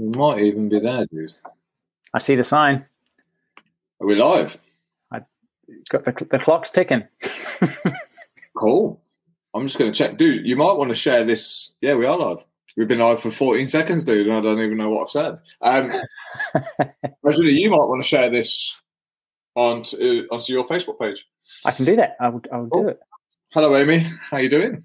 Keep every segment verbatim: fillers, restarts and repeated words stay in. You might even be there, dude. I see the sign. Are we live? I got the the clock's ticking. Cool. I'm just going to check, dude. You might want to share this. Yeah, we are live. We've been live for fourteen seconds, dude, and I don't even know what I've said. Um, Reginald, you might want to share this onto onto your Facebook page. I can do that. I will. I will cool. do it. Hello, Amy. How you doing?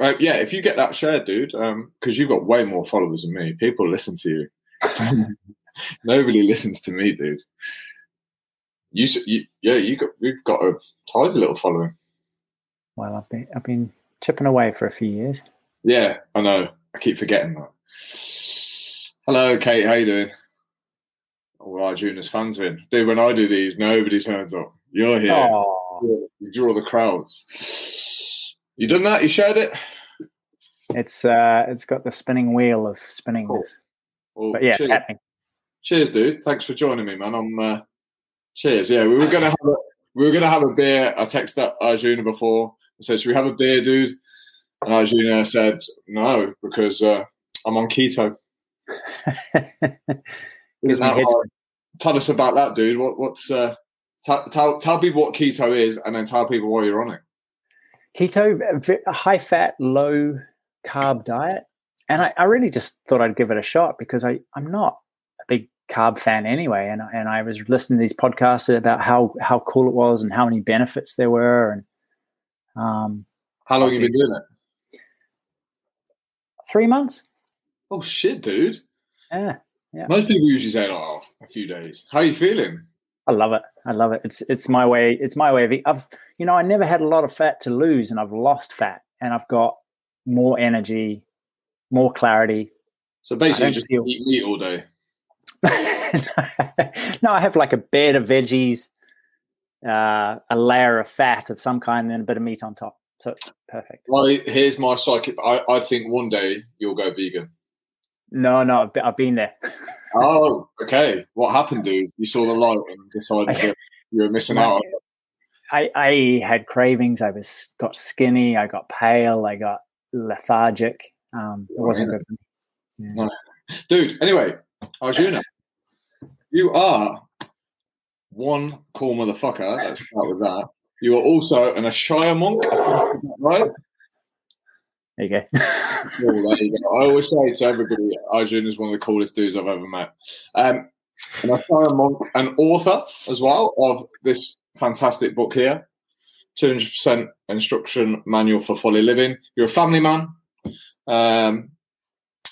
Uh, yeah, if you get that shared, dude, because um, you've got way more followers than me. People listen to you. Nobody listens to me, dude. You, you yeah, you got you've got a tidy little following. Well, I've been I've been chipping away for a few years. Yeah, I know. I keep forgetting that. Hello, Kate. How you doing? All Arjuna's fans are in, dude. When I do these, nobody turns up. You're here. Aww. You draw the crowds. You done that? You shared it? It's uh, it's got the spinning wheel of spinning. Cool. Well, but yeah, cheers. It's happening. Cheers, dude. Thanks for joining me, man. I'm uh, cheers. Yeah, we were gonna have a, we were gonna have a beer. I texted Arjuna before. I said, "Should we have a beer, dude?" And Arjuna said, "No, because uh, I'm on keto." Isn't that hard? Tell us about that, dude. What what's uh, tell tell tell people what keto is, and then tell people why you're on it. Keto, a high-fat, low-carb diet. And I, I really just thought I'd give it a shot because I, I'm not a big carb fan anyway. And, and I was listening to these podcasts about how, how cool it was and how many benefits there were. And um, How long have you been doing it? Three months. Oh, shit, dude. Yeah. yeah. Most people usually say, oh, a few days. How are you feeling? I love it. I love it. It's it's my way. It's my way of eating. I've you know I never had a lot of fat to lose, and I've lost fat, and I've got more energy, more clarity. So basically, just feel... eat meat all day. No, I have like a bed of veggies, uh, a layer of fat of some kind, and then a bit of meat on top. So it's perfect. Well, here's my psychic. I, I think one day you'll go vegan. No, no, I've been there. Oh, okay. What happened, dude? You saw the light and decided that you were missing out. I, I had cravings. I was got skinny. I got pale. I got lethargic. Um, it wasn't good for me. Yeah. No. Dude, anyway, Arjuna, you are one cool motherfucker. Let's start with that. You are also an Ishaya monk, right? There you go. Cool, there you go. I always say to everybody, Arjuna is one of the coolest dudes I've ever met. Um, and I found a monk, an author as well of this fantastic book here, two hundred percent Instruction Manual for Fully Living. You're a family man, um,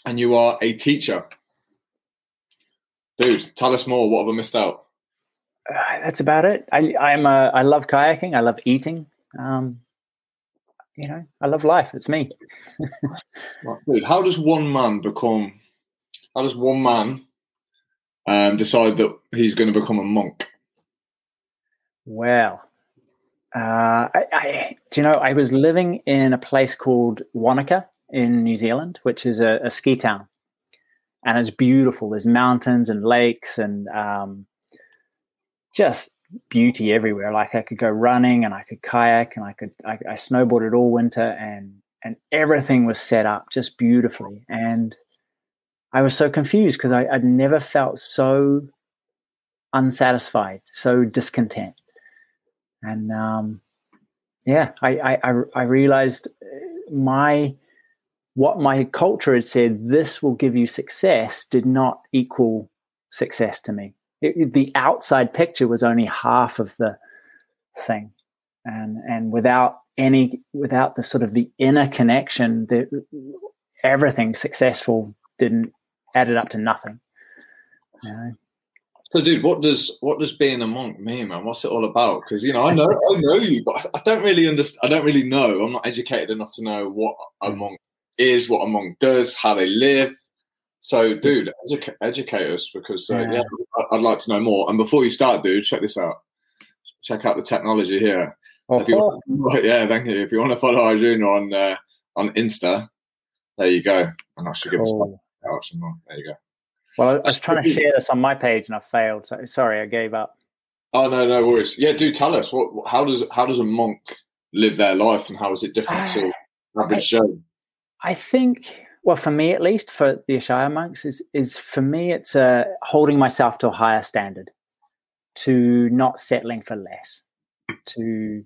and you are a teacher. Dude, tell us more. What have I missed out? Uh, that's about it. I I'm a, I love kayaking. I love eating. Um You know, I love life. It's me. Dude, how does one man become, how does one man um, decide that he's going to become a monk? Well, uh, I, I, do you know, I was living in a place called Wanaka in New Zealand, which is a, a ski town. And it's beautiful. There's mountains and lakes and um, just beauty everywhere. Like I could go running and I could kayak and I could I, I snowboarded all winter and and everything was set up just beautifully. And I was so confused because I'd never felt so unsatisfied, so discontent. And um, yeah, I, I I realized my what my culture had said, this will give you success, did not equal success to me. It, the outside picture was only half of the thing, and and without any without the sort of the inner connection, the, everything successful didn't added up to nothing. You know? So, dude, what does what does being a monk mean, man? What's it all about? Because you know, I know I know you, but I don't really understand. I don't really know. I'm not educated enough to know what a monk is, what a monk does, how they live. So, dude, educa- educate us because uh, yeah. yeah, I'd like to know more. And before you start, dude, check this out. Check out the technology here. So if you want to, yeah, thank you. If you want to follow Arjuna on uh, on Insta, there you go. And I should give cool. a some more. There you go. Well, I was trying to share this on my page and I failed. So sorry, I gave up. Oh no, no worries. Yeah, do tell us what. How does how does a monk live their life, and how is it different uh, to average Joe? I think. Well, for me, at least, for the Ishaya monks, is is for me, it's uh, holding myself to a higher standard, to not settling for less, to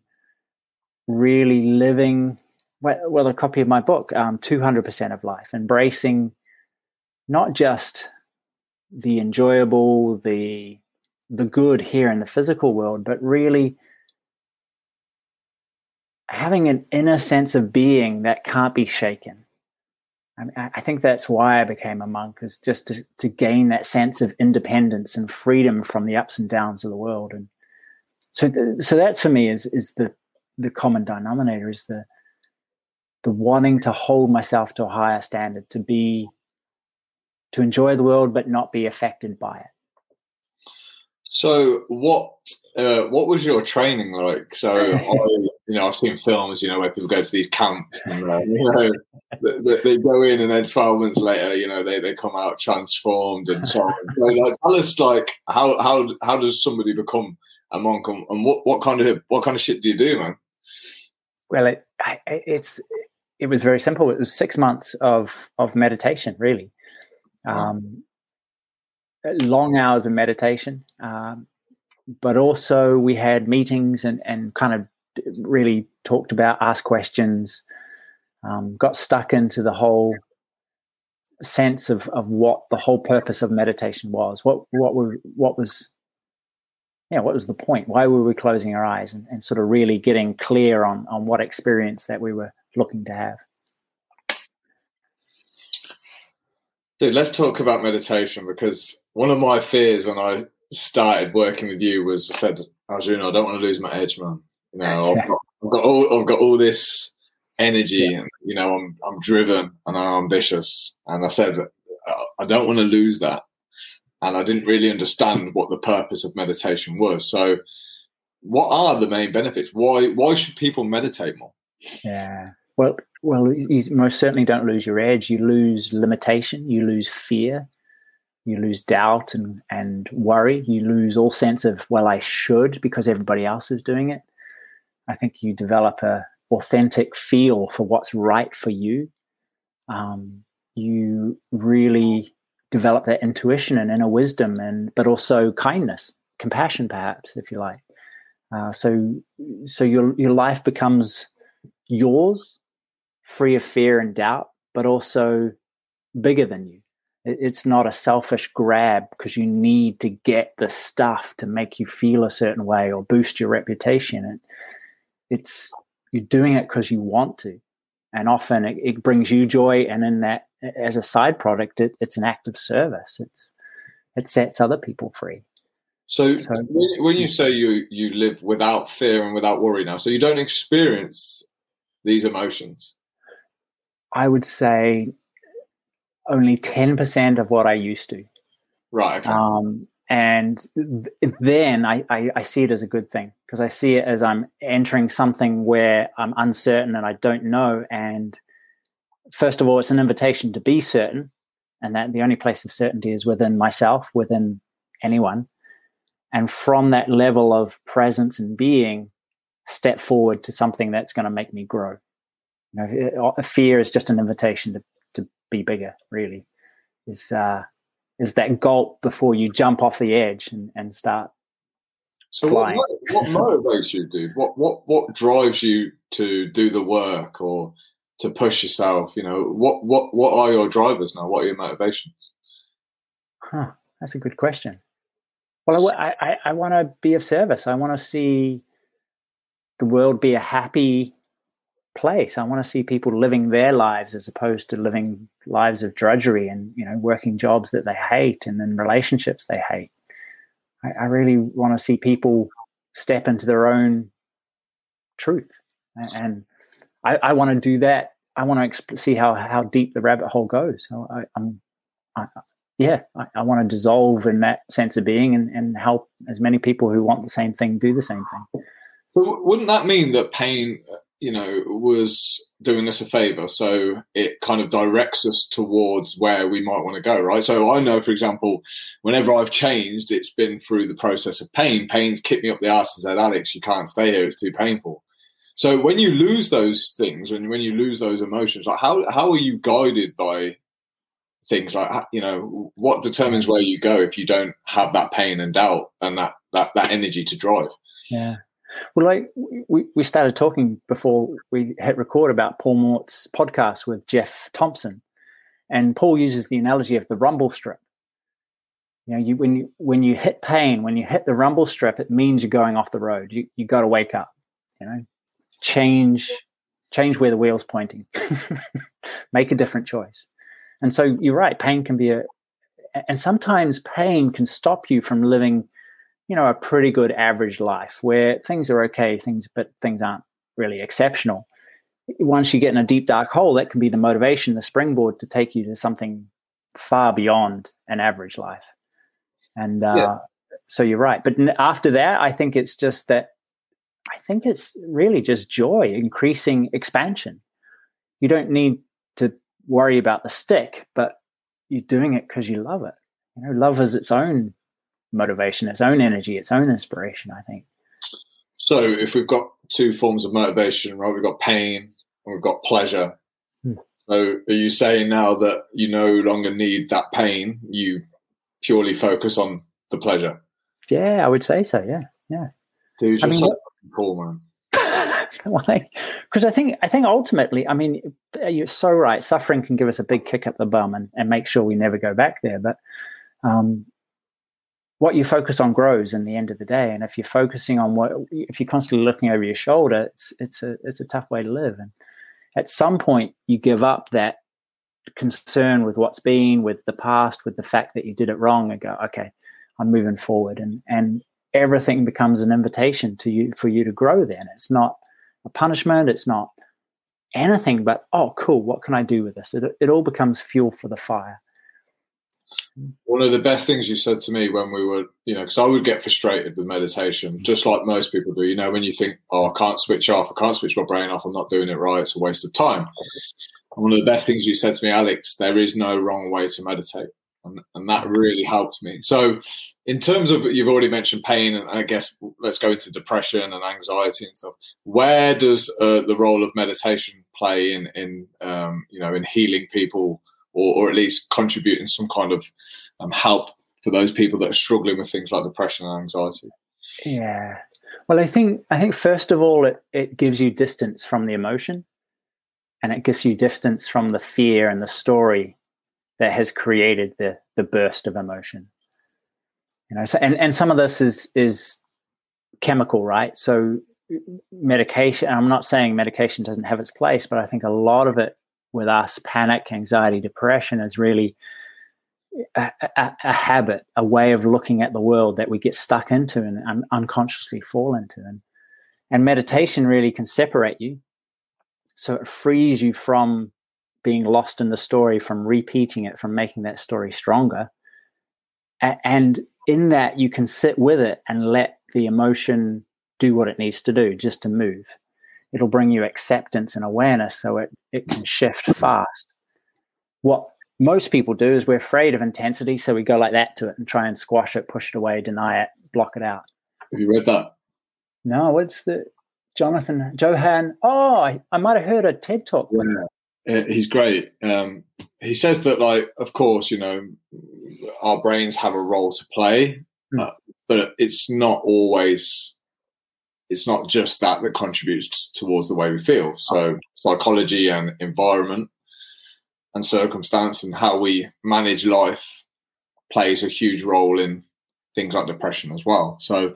really living, well, a copy of my book, um, two hundred percent of life, embracing not just the enjoyable, the the good here in the physical world, but really having an inner sense of being that can't be shaken. I, I think that's why I became a monk, is just to, to gain that sense of independence and freedom from the ups and downs of the world. And so, th- so that's for me is is the the common denominator, is the the wanting to hold myself to a higher standard, to be, to enjoy the world but not be affected by it. So, what uh, what was your training like? So, I, you know, I've seen films, you know, where people go to these camps and, uh, you know, they, they go in and then twelve months later, you know, they, they come out transformed and so on. So, like, tell us, like, how how how does somebody become a monk, and, and what, what kind of what kind of shit do you do, man? Well, it it's it was very simple. It was six months of of meditation, really. Um, long hours of meditation, um, but also we had meetings and, and kind of really talked about, asked questions, um, got stuck into the whole sense of, of what the whole purpose of meditation was. What what were what was yeah, you know, what was the point? Why were we closing our eyes, and, and sort of really getting clear on on what experience that we were looking to have. Dude, let's talk about meditation, because one of my fears when I started working with you was, I said, Arjuna, I don't want to lose my edge, man. You know, I've got, I've got all, I've got all this energy, yeah. and you know, I'm, I'm driven and I'm ambitious. And I said, I don't want to lose that. And I didn't really understand what the purpose of meditation was. So, what are the main benefits? Why, why should people meditate more? Yeah. Well. Well, you most certainly don't lose your edge. You lose limitation. You lose fear. You lose doubt and, and worry. You lose all sense of, well, I should, because everybody else is doing it. I think you develop a authentic feel for what's right for you. Um, you really develop that intuition and inner wisdom, and but also kindness, compassion, perhaps, if you like. Uh, so, so your your life becomes yours, free of fear and doubt, but also bigger than you. It's not a selfish grab because you need to get the stuff to make you feel a certain way or boost your reputation. And it's, you're doing it because you want to, and often it, it brings you joy. And in that, as a side product, it, it's an act of service. It's it sets other people free. So, so when you say you you live without fear and without worry now, so you don't experience these emotions. I would say only ten percent of what I used to. Right. Okay. Um, and th- then I, I, I see it as a good thing, because I see it as I'm entering something where I'm uncertain and I don't know. And first of all, it's an invitation to be certain, and that the only place of certainty is within myself, within anyone. And from that level of presence and being, step forward to something that's going to make me grow. You know, fear is just an invitation to, to be bigger, really. Is uh, is that gulp before you jump off the edge and, and start so flying. What, what motivates you, dude? What, what what drives you to do the work or to push yourself? You know, what what, what are your drivers now? What are your motivations? Huh, that's a good question. Well, I, I, I want to be of service. I want to see the world be a happy place. I want to see people living their lives as opposed to living lives of drudgery and, you know, working jobs that they hate and in relationships they hate. I, I really want to see people step into their own truth. And I, I want to do that. I want to exp- see how, how deep the rabbit hole goes. I, I'm, I, yeah, I, I want to dissolve in that sense of being and, and help as many people who want the same thing do the same thing. But wouldn't that mean that pain, you know, was doing us a favor? So it kind of directs us towards where we might want to go, right? So I know, for example, whenever I've changed, it's been through the process of pain. Pain's kicked me up the arse and said, Alex, you can't stay here. It's too painful. So when you lose those things, when when you lose those emotions, like how how are you guided by things like, you know, what determines where you go if you don't have that pain and doubt and that that, that energy to drive? Yeah, well, like we we started talking before we hit record about Paul Mort's podcast with Jeff Thompson, and Paul uses the analogy of the rumble strip. You know, you when you when you hit pain, when you hit the rumble strip, it means you're going off the road. You you got to wake up. You know. Change, change where the wheel's pointing. Make a different choice. And so you're right. Pain can be a, and sometimes pain can stop you from living, you know, a pretty good average life where things are okay, things, but things aren't really exceptional. Once you get in a deep dark hole, that can be the motivation, the springboard to take you to something far beyond an average life. And uh, yeah. So you're right. But after that, I think it's just that. I think it's really just joy, increasing expansion. You don't need to worry about the stick, but you're doing it because you love it. You know, love is its own motivation, its own energy, its own inspiration, I think. So if we've got two forms of motivation, right, we've got pain and we've got pleasure. Hmm. So are you saying now that you no longer need that pain, you purely focus on the pleasure? Yeah, I would say so, yeah, yeah. Dude, I mean, so- cool, man. Because I think I think ultimately, I mean, you're so right. Suffering can give us a big kick up the bum and, and make sure we never go back there. But um, what you focus on grows in the end of the day. And if you're focusing on what, if you're constantly looking over your shoulder, it's it's a it's a tough way to live. And at some point, you give up that concern with what's been, with the past, with the fact that you did it wrong, and go, okay, I'm moving forward. And and everything becomes an invitation to you for you to grow. Then it's not a punishment. It's not anything but, oh, cool. What can I do with this? It, it all becomes fuel for the fire. One of the best things you said to me when we were, you know, because I would get frustrated with meditation, just like most people do. You know, when you think, oh, I can't switch off. I can't switch my brain off. I'm not doing it right. It's a waste of time. And one of the best things you said to me, Alex, there is no wrong way to meditate. And, and that really helped me. So in terms of, you've already mentioned pain, and I guess let's go into depression and anxiety and stuff. Where does uh, the role of meditation play in, in um, you know, in healing people, or, or at least contributing some kind of um, help for those people that are struggling with things like depression and anxiety? Yeah. Well, I think I think first of all, it, it gives you distance from the emotion, and it gives you distance from the fear and the story that has created the the burst of emotion, you know. So and, and some of this is is chemical, right? So medication. I'm not saying medication doesn't have its place, but I think a lot of it with us, panic, anxiety, depression, is really a, a, a habit, a way of looking at the world that we get stuck into and un- unconsciously fall into. And and meditation really can separate you, so it frees you from being lost in the story, from repeating it, from making that story stronger. A- and in that, you can sit with it and let the emotion do what it needs to do, just to move. It'll bring you acceptance and awareness, so it, it can shift fast. What most people do is we're afraid of intensity, so we go like that to it and try and squash it, push it away, deny it, block it out. Have you read that? No, it's the Jonathan, Johan. Oh, I, I might have heard a TED Talk. Yeah. One. He's great. Um, he says that, like, of course, you know, our brains have a role to play, mm. uh, but it's not always, it's not just that that contributes t- towards the way we feel. So psychology and environment and circumstance and how we manage life plays a huge role in things like depression as well. So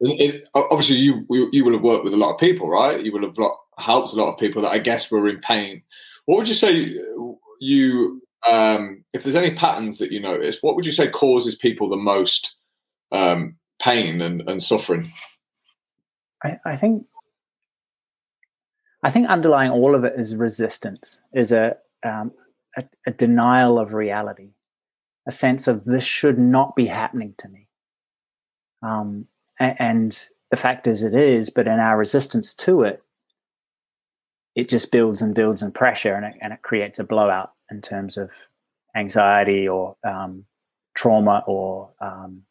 it, obviously you, you will have worked with a lot of people, right? You will have helped a lot of people that I guess were in pain. What would you say you, um, if there's any patterns that you notice, what would you say causes people the most um, pain and, and suffering? I, I think I think underlying all of it is resistance, is a, um, a a denial of reality, a sense of this should not be happening to me. Um, and the fact is it is, but in our resistance to it, it just builds and builds in pressure, and it, and it creates a blowout in terms of anxiety or um, trauma or, um,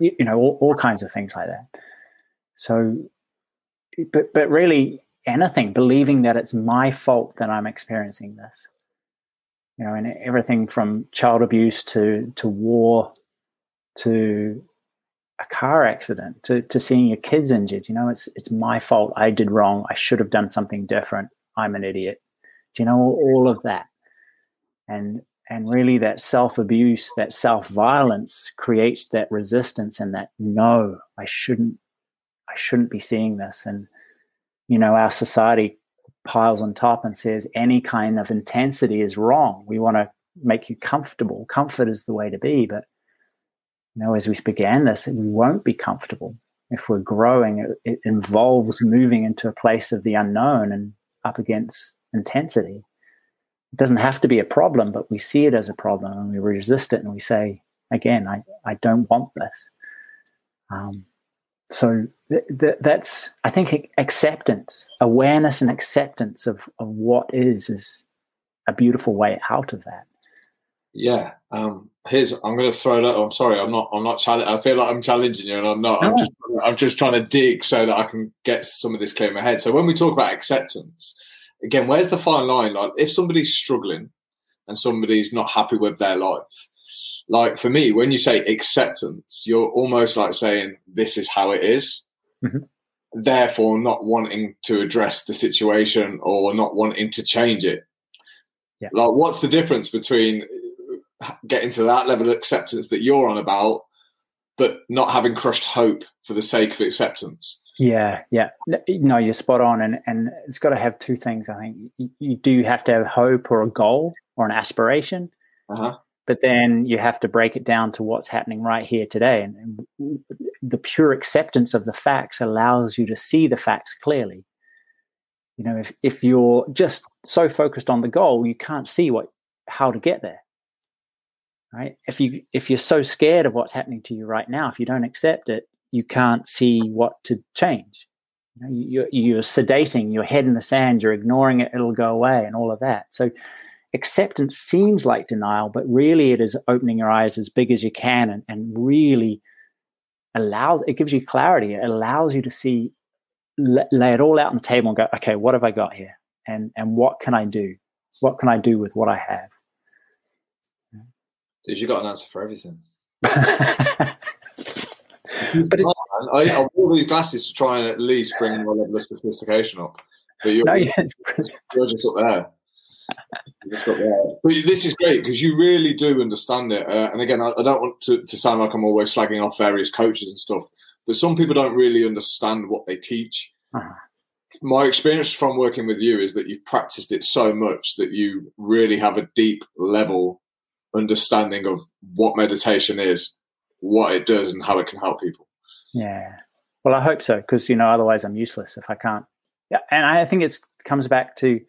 you know, all, all kinds of things like that. So, but but really, anything, believing that it's my fault that I'm experiencing this. You know, and everything from child abuse to, to war to a car accident to, to seeing your kids injured. You know, it's it's my fault. I did wrong. I should have done something different. I'm an idiot. Do you know, all of that? And and really that self-abuse, that self-violence creates that resistance and that, no, I shouldn't, I shouldn't be seeing this. And, you know, our society piles on top and says any kind of intensity is wrong. We want to make you comfortable. Comfort is the way to be. But, you know, as we began this, we won't be comfortable. If we're growing, it, it involves moving into a place of the unknown and up against intensity. It doesn't have to be a problem, but we see it as a problem and we resist it and we say, again, I, I don't want this. Um, so th- th- that's, I think, acceptance, awareness and acceptance of, of what is, is a beautiful way out of that. Yeah. Um, here's, I'm going to throw that. I'm sorry. I'm not, I'm not, challenge, I feel like I'm challenging you and I'm not, no. I'm just, I'm just trying to dig so that I can get some of this clear in my head. So when we talk about acceptance, again, where's the fine line? Like, if somebody's struggling and somebody's not happy with their life, like for me, when you say acceptance, you're almost like saying this is how it is, mm-hmm. therefore not wanting to address the situation or not wanting to change it. Yeah. Like, what's the difference between getting to that level of acceptance that you're on about, but not having crushed hope for the sake of acceptance? Yeah, yeah. No, you're spot on. And, and it's got to have two things, I think. You do have to have hope or a goal or an aspiration, uh-huh. but then you have to break it down to what's happening right here today. And, and the pure acceptance of the facts allows you to see the facts clearly. You know, if, if you're just so focused on the goal, you can't see what how to get there, right? If, you, if you're so scared of what's happening to you right now, if you don't accept it, you can't see what to change. You know, you're, you're sedating, your head in the sand, you're ignoring it, it'll go away and all of that. So acceptance seems like denial, but really it is opening your eyes as big as you can and, and really allows, it gives you clarity. It allows you to see, lay it all out on the table and go, okay, what have I got here? And, and what can I do? What can I do with what I have? Dude, you got an answer for everything. But it, I, I wore these glasses to try and at least bring my level of sophistication up. But you're, no, you're, you're just up there. Just up there. But this is great because you really do understand it. Uh, and again, I, I don't want to, to sound like I'm always slagging off various coaches and stuff, but some people don't really understand what they teach. Uh-huh. My experience from working with you is that you've practiced it so much that you really have a deep level understanding of what meditation is, what it does and how it can help people. Yeah. Well, I hope so, because, you know, otherwise I'm useless if I can't. Yeah. And I think it comes back to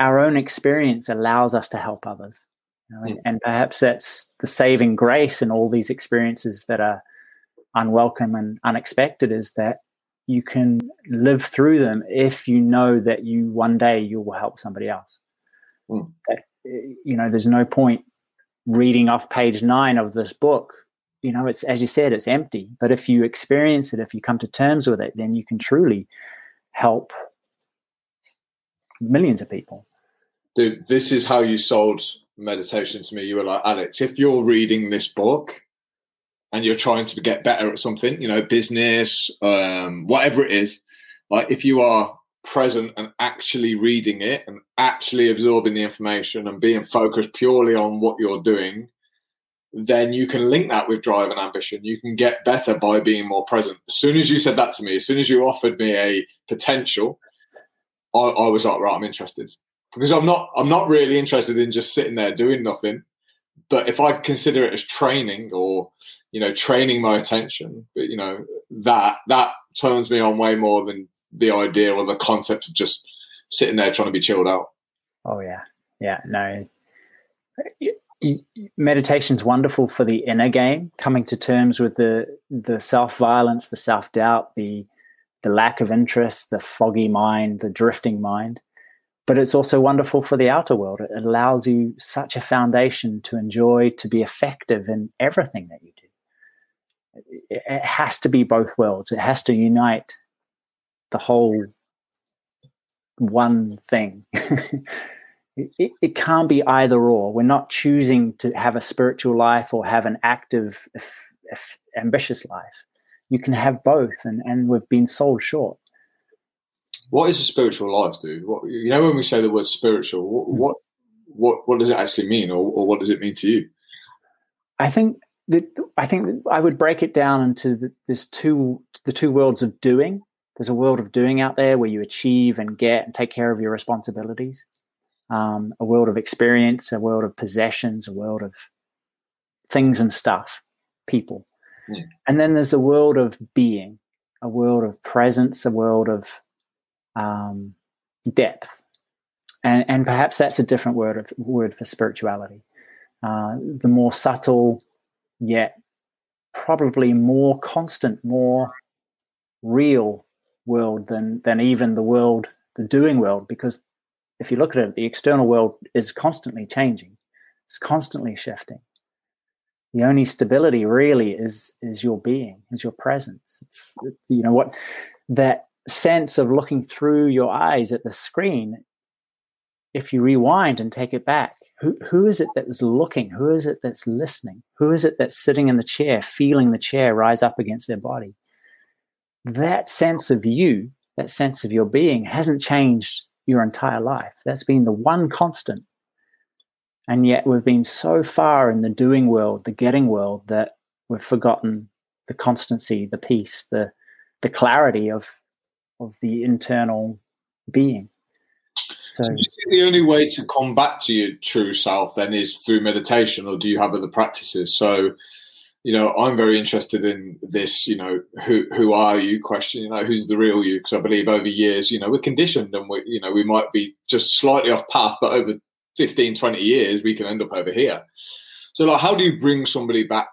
our own experience allows us to help others. You know, mm. and, and perhaps that's the saving grace in all these experiences that are unwelcome and unexpected, is that you can live through them if you know that you one day you will help somebody else. Mm. That, you know, there's no point reading off page nine of this book. You know, it's, as you said, it's empty. But if you experience it, if you come to terms with it, then you can truly help millions of people. Dude, this is how you sold meditation to me. You were like, Alex, if you're reading this book and you're trying to get better at something, you know, business, um, whatever it is, like if you are present and actually reading it and actually absorbing the information and being focused purely on what you're doing, then you can link that with drive and ambition. You can get better by being more present. As soon as you said that to me, as soon as you offered me a potential, I, I was like, right, I'm interested. Because I'm not I'm not really interested in just sitting there doing nothing. But if I consider it as training or, you know, training my attention, but, you know, that that turns me on way more than the idea or the concept of just sitting there trying to be chilled out. Oh, yeah. Yeah, no. It- Meditation's wonderful for the inner game, coming to terms with the the self-violence, the self-doubt, the the lack of interest, the foggy mind, the drifting mind. But it's also wonderful for the outer world. It allows you such a foundation to enjoy, to be effective in everything that you do. It, it has to be both worlds. It has to unite the whole one thing. It, it can't be either or. We're not choosing to have a spiritual life or have an active, f- f- ambitious life. You can have both, and, and we've been sold short. What is a spiritual life, dude? What, you know, when we say the word spiritual, what what what, what does it actually mean, or, or what does it mean to you? I think that I think that I would break it down into the, this two the two worlds of doing. There's a world of doing out there where you achieve and get and take care of your responsibilities. Um, a world of experience, a world of possessions, a world of things and stuff, people. Yeah. And then there's the world of being, a world of presence, a world of um, depth. And, and perhaps that's a different word, of, word for spirituality. Uh, the more subtle, yet probably more constant, more real world than, than even the world, the doing world, because if you look at it, the external world is constantly changing. It's constantly shifting. The only stability really is is your being, is your presence. It's, you know, what that sense of looking through your eyes at the screen, if you rewind and take it back, who who is it that is looking? Who is it that's listening? Who is it that's sitting in the chair, feeling the chair rise up against their body? That sense of you, that sense of your being hasn't changed your entire life. That's been the one constant. And yet we've been so far in the doing world, the getting world, that we've forgotten the constancy, the peace, the the clarity of of the internal being. So, so do you think the only way to come back to your true self then is through meditation, or do you have other practices? So, you know, I'm very interested in this, you know, who who are you question, you know, who's the real you? Because I believe over years, you know, we're conditioned and, we, you know, we might be just slightly off path, but over fifteen, twenty years, we can end up over here. So, like, how do you bring somebody back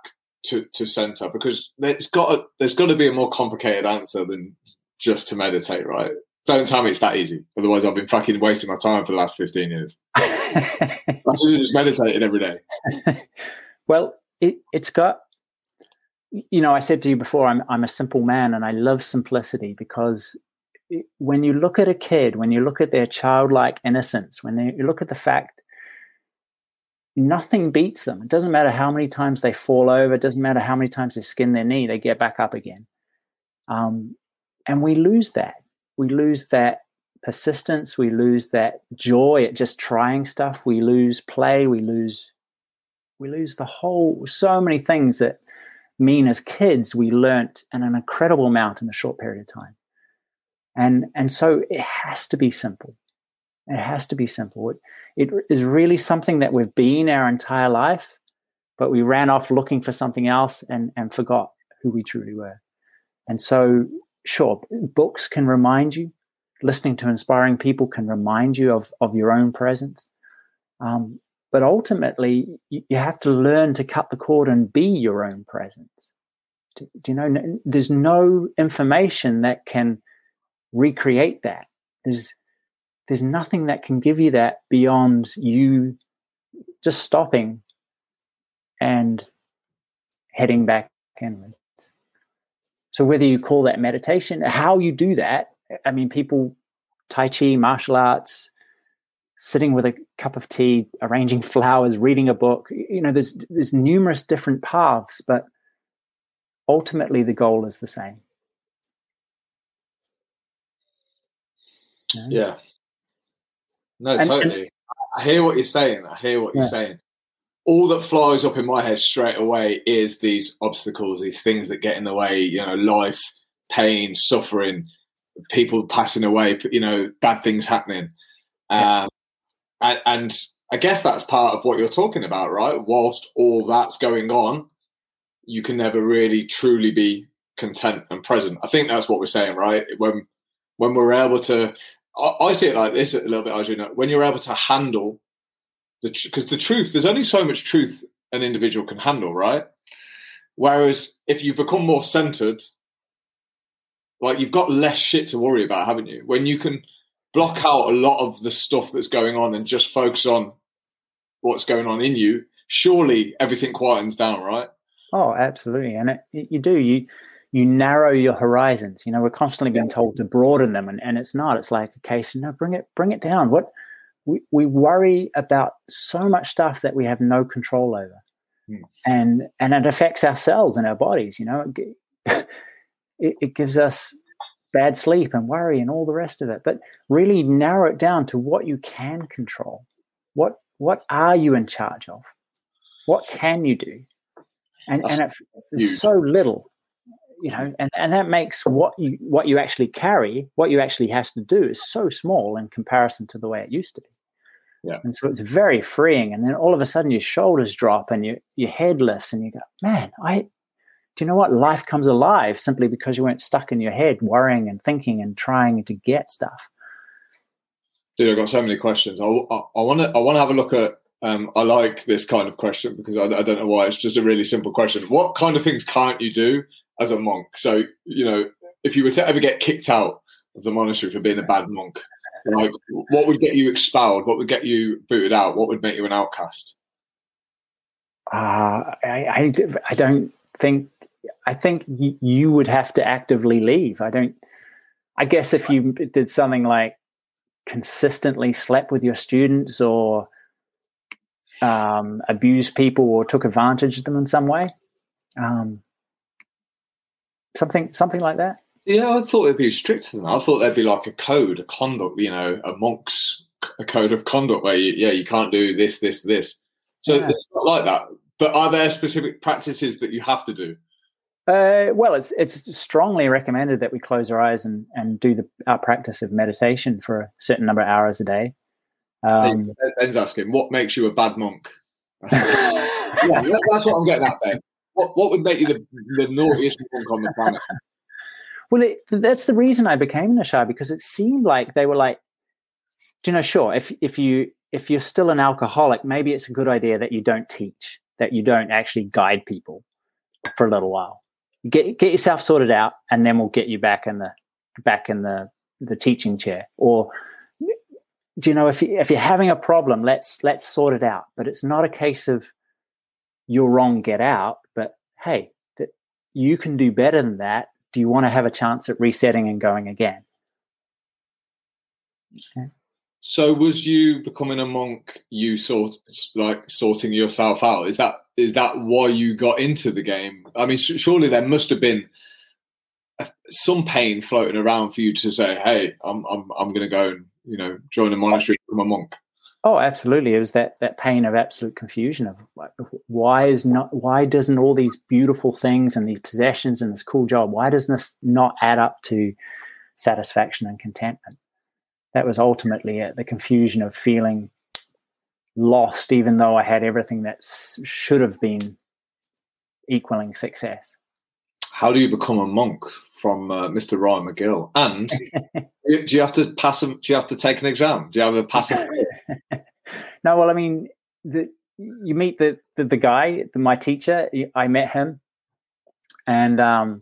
to, to centre? Because there's got there's got to be a more complicated answer than just to meditate, right? Don't tell me it's that easy. Otherwise, I've been fucking wasting my time for the last fifteen years. I should have just meditated every day. Well, it, it's got... You know, I said to you before, I'm I'm a simple man, and I love simplicity, because it, when you look at a kid, when you look at their childlike innocence, when they, you look at the fact nothing beats them. It doesn't matter how many times they fall over. It doesn't matter how many times they skin their knee. They get back up again. Um, and we lose that. We lose that persistence. We lose that joy at just trying stuff. We lose play. We lose we lose the whole, so many things that mean as kids we learnt an, an incredible amount in a short period of time. And and so it has to be simple. It has to be simple. It, it is really something that we've been our entire life, but we ran off looking for something else and, and forgot who we truly were. And so, sure, books can remind you. Listening to inspiring people can remind you of, of your own presence. Um, But ultimately, you have to learn to cut the cord and be your own presence. Do, do you know? There's no information that can recreate that. There's there's nothing that can give you that beyond you just stopping and heading back inwards. So whether you call that meditation, how you do that, I mean, people, Tai Chi, martial arts, sitting with a cup of tea, arranging flowers, reading a book. You know, there's there's numerous different paths, but ultimately the goal is the same. Yeah. yeah. No, and, totally. And, I hear what you're saying. I hear what yeah. you're saying. All that flies up in my head straight away is these obstacles, these things that get in the way, you know, life, pain, suffering, people passing away, you know, bad things happening. Yeah. Um, And I guess that's part of what you're talking about, right? Whilst all that's going on, you can never really truly be content and present. I think that's what we're saying, right? When when we're able to, I, I see it like this a little bit, Arjuna. When you're able to handle the, because the truth, there's only so much truth an individual can handle, right? Whereas if you become more centered, like you've got less shit to worry about, haven't you? When you can block out a lot of the stuff that's going on and just focus on what's going on in you, surely everything quietens down, right? Oh, absolutely. And it, you do. You you narrow your horizons. You know, we're constantly being told to broaden them, and, and it's not. It's like, okay, so no, bring it, bring it down. What we, we worry about so much stuff that we have no control over, mm. and and it affects ourselves and our bodies. You know, it, it, it gives us bad sleep and worry and all the rest of it. But really narrow it down to what you can control. What what are you in charge of? What can you do? And That's and it's so little, you know, and, and that makes what you what you actually carry, what you actually have to do is so small in comparison to the way it used to be. Yeah. And so it's very freeing. And then all of a sudden your shoulders drop and your, your head lifts and you go, man, I do you know what? Life comes alive simply because you weren't stuck in your head worrying and thinking and trying to get stuff. Dude, I've got so many questions. I want to I want to have a look at Um, I like this kind of question because I, I don't know why. It's just a really simple question. What kind of things can't you do as a monk? So, you know, if you were to ever get kicked out of the monastery for being a bad monk, like what would get you expelled? What would get you booted out? What would make you an outcast? Uh, I, I, I don't think, I think you, you would have to actively leave. I don't, I guess if you did something like consistently slept with your students or Um, abused people or took advantage of them in some way, um, something something like that. Yeah, I thought it'd be stricter than that. I thought there'd be like a code, a conduct, you know, a monk's a code of conduct where you, yeah, you can't do this, this, this. So yeah. It's not like that. But are there specific practices that you have to do? Uh, well, it's it's strongly recommended that we close our eyes and and do the, our practice of meditation for a certain number of hours a day. Um, Ben's asking, what makes you a bad monk? Yeah, that's what I'm getting at, Ben. What, what would make you the, the naughtiest monk on the planet? Well, it, that's the reason I became an Ishaya, because it seemed like they were like, do you know, sure, if, if, you, if you're still an alcoholic, maybe it's a good idea that you don't teach, that you don't actually guide people for a little while. Get get yourself sorted out, and then we'll get you back in the back in the, the teaching chair. Or do you know, if, you, if you're having a problem, let's let's sort it out. But it's not a case of you're wrong, get out. But, hey, that you can do better than that. Do you want to have a chance at resetting and going again? Okay. So was you becoming a monk, you sort like sorting yourself out? Is that is that why you got into the game? I mean, surely there must have been some pain floating around for you to say, hey, I'm I'm I'm going to go and, you know, join a monastery, become a monk. Oh, absolutely. It was that that pain of absolute confusion of like, why is not why doesn't all these beautiful things and these possessions and this cool job, why doesn't this not add up to satisfaction and contentment? That was ultimately it, the confusion of feeling lost, even though I had everything that should have been equaling success. How do you become a monk? From uh, Mister Ryan McGill, and do you have to pass? A, do you have to take an exam? Do you have a pass? A- no, well, I mean, the, you meet the the, the guy, the, my teacher. I met him, and um,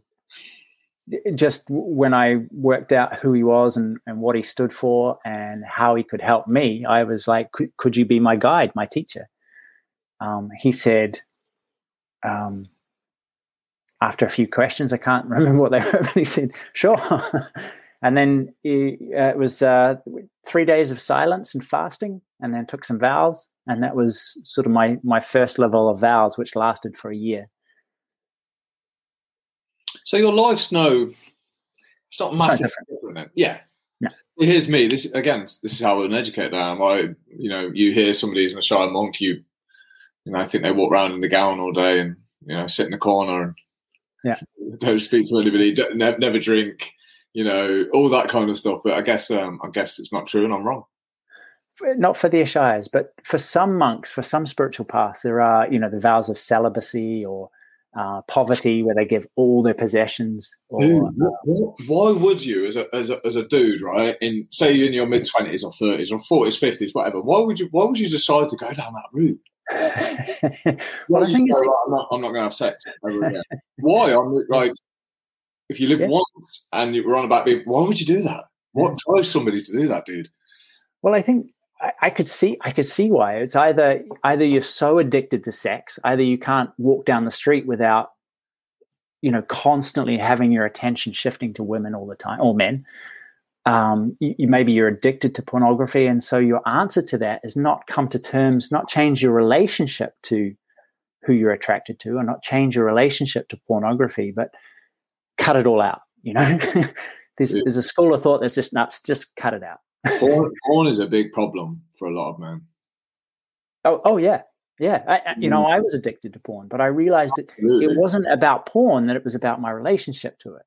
just when I worked out who he was and, and what he stood for and how he could help me, I was like, "Could, could you be my guide, my teacher?" Um, he said. Um, After a few questions, I can't remember what they were, but he said, sure. And then he, uh, it was uh, three days of silence and fasting, and then took some vows. And that was sort of my, my first level of vows, which lasted for a year. So your life's no, it's not massively it's no different. different yeah. No. Here's me. This again, this is how an educator I am. I, you know, you hear somebody who's an Ishaya monk, you, you know, I think they walk around in the gown all day and, you know, sit in the corner and, yeah, don't speak to anybody, don't, never drink, you know, all that kind of stuff. But I guess um, I guess it's not true and I'm wrong. Not for the Ishayas, but for some monks, for some spiritual paths, there are, you know, the vows of celibacy or uh, poverty where they give all their possessions. Or, Ooh, what, why would you, as a, as a as a dude, right, in say you're in your mid-twenties or thirties or forties, fifties, whatever, why would you why would you decide to go down that route? Well, I think go, like, I'm not, I'm not going to have sex ever again. Why? I'm like, if you live yeah. once and you were on about being, why would you do that? What yeah. drives somebody to do that, dude? Well, I think I, I could see, I could see why. It's either either you're so addicted to sex, either you can't walk down the street without you know, constantly having your attention shifting to women all the time, or men. Um, you, you maybe you're addicted to pornography, and so your answer to that is not come to terms, not change your relationship to who you're attracted to, and not change your relationship to pornography, but cut it all out. You know, there's, yeah. there's a school of thought that's just nuts. Just cut it out. porn, porn is a big problem for a lot of men. Oh, oh yeah. Yeah, I, you know, I was addicted to porn, but I realized it, it wasn't about porn, that it was about my relationship to it.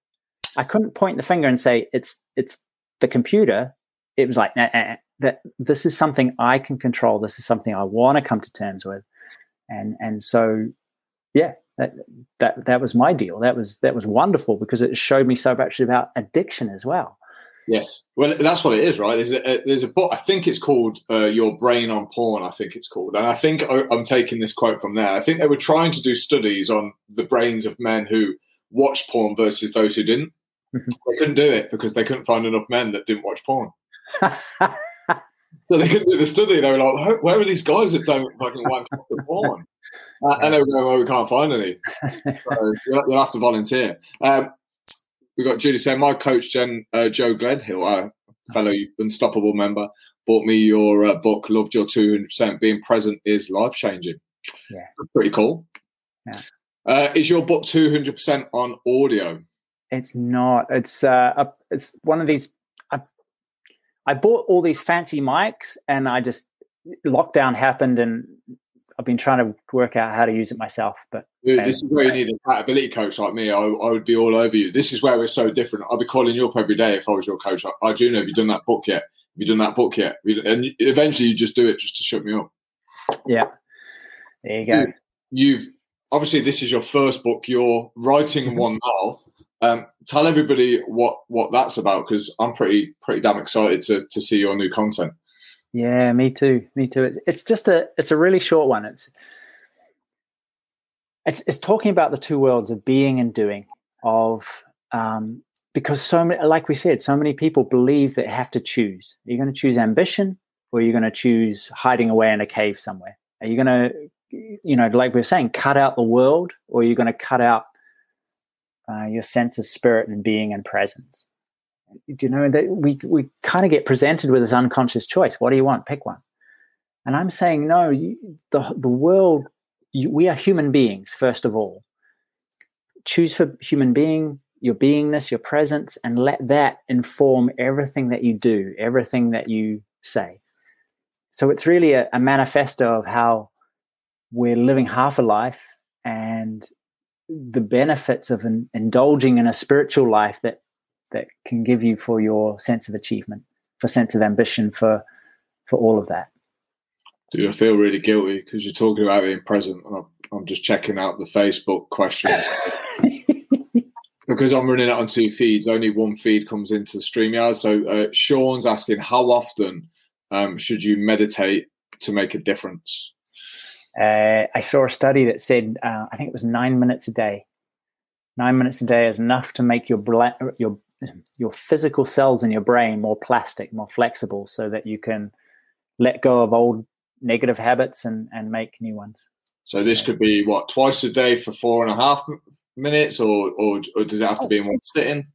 I couldn't point the finger and say, it's it's the computer. It was like, nah, nah, that this is something I can control. This is something I want to come to terms with. And and so, yeah, that that, that was my deal. That was, that was wonderful because it showed me so much about addiction as well. Yes, well, that's what it is, right? There's a, there's a book, I think it's called uh, Your Brain on Porn, I think it's called. And I think I, I'm taking this quote from there. I think they were trying to do studies on the brains of men who watched porn versus those who didn't. Mm-hmm. They couldn't do it because they couldn't find enough men that didn't watch porn. So they couldn't do the study. They were like, where are these guys that don't fucking watch porn? Uh, and they were going, well, we can't find any. So you'll, you'll have to volunteer. Um, We've got Judy saying, my coach, Jen, uh, Joe Gledhill, a fellow Unstoppable member, bought me your uh, book, Loved Your two hundred percent. Being present is life-changing. Yeah. That's pretty cool. Yeah. Uh, is your book two hundred percent on audio? It's not. It's uh, a, it's one of these – I bought all these fancy mics and I just – lockdown happened and I've been trying to work out how to use it myself, but. Dude, this is where you need a compatibility coach like me. I, I would be all over you. This is where we're so different. I'd be calling you up every day if I was your coach. Arjuna, have you done that book yet? Have you done that book yet? And eventually you just do it just to shut me up. Yeah. There you go. Dude, you've obviously, this is your first book. You're writing one now. Um, tell everybody what, what that's about, because I'm pretty pretty damn excited to, to see your new content. Yeah, me too. Me too. It, it's just a it's a really short one. It's It's, it's talking about the two worlds of being and doing, of um, because so many, like we said, so many people believe that they have to choose. Are you going to choose ambition, or are you going to choose hiding away in a cave somewhere? Are you going to, you know, like we were saying, cut out the world, or are you going to cut out uh, your sense of spirit and being and presence? Do you know that we we kind of get presented with this unconscious choice? What do you want? Pick one. And I'm saying no. You, the the world. We are human beings, first of all. Choose for human being, your beingness, your presence, and let that inform everything that you do, everything that you say. So it's really a, a manifesto of how we're living half a life and the benefits of in, indulging in a spiritual life that that can give you for your sense of achievement, for sense of ambition, for for all of that. Dude, I feel really guilty because you're talking about being present and I'm just checking out the Facebook questions. Because I'm running it on two feeds, only one feed comes into StreamYard. So uh, Sean's asking, how often um, should you meditate to make a difference? Uh, I saw a study that said, uh, I think it was nine minutes a day. Nine minutes a day is enough to make your bla- your your physical cells in your brain more plastic, more flexible, so that you can let go of old negative habits and, and make new ones. So this could be what, twice a day for four and a half minutes, or or, or does it have to be in one sitting?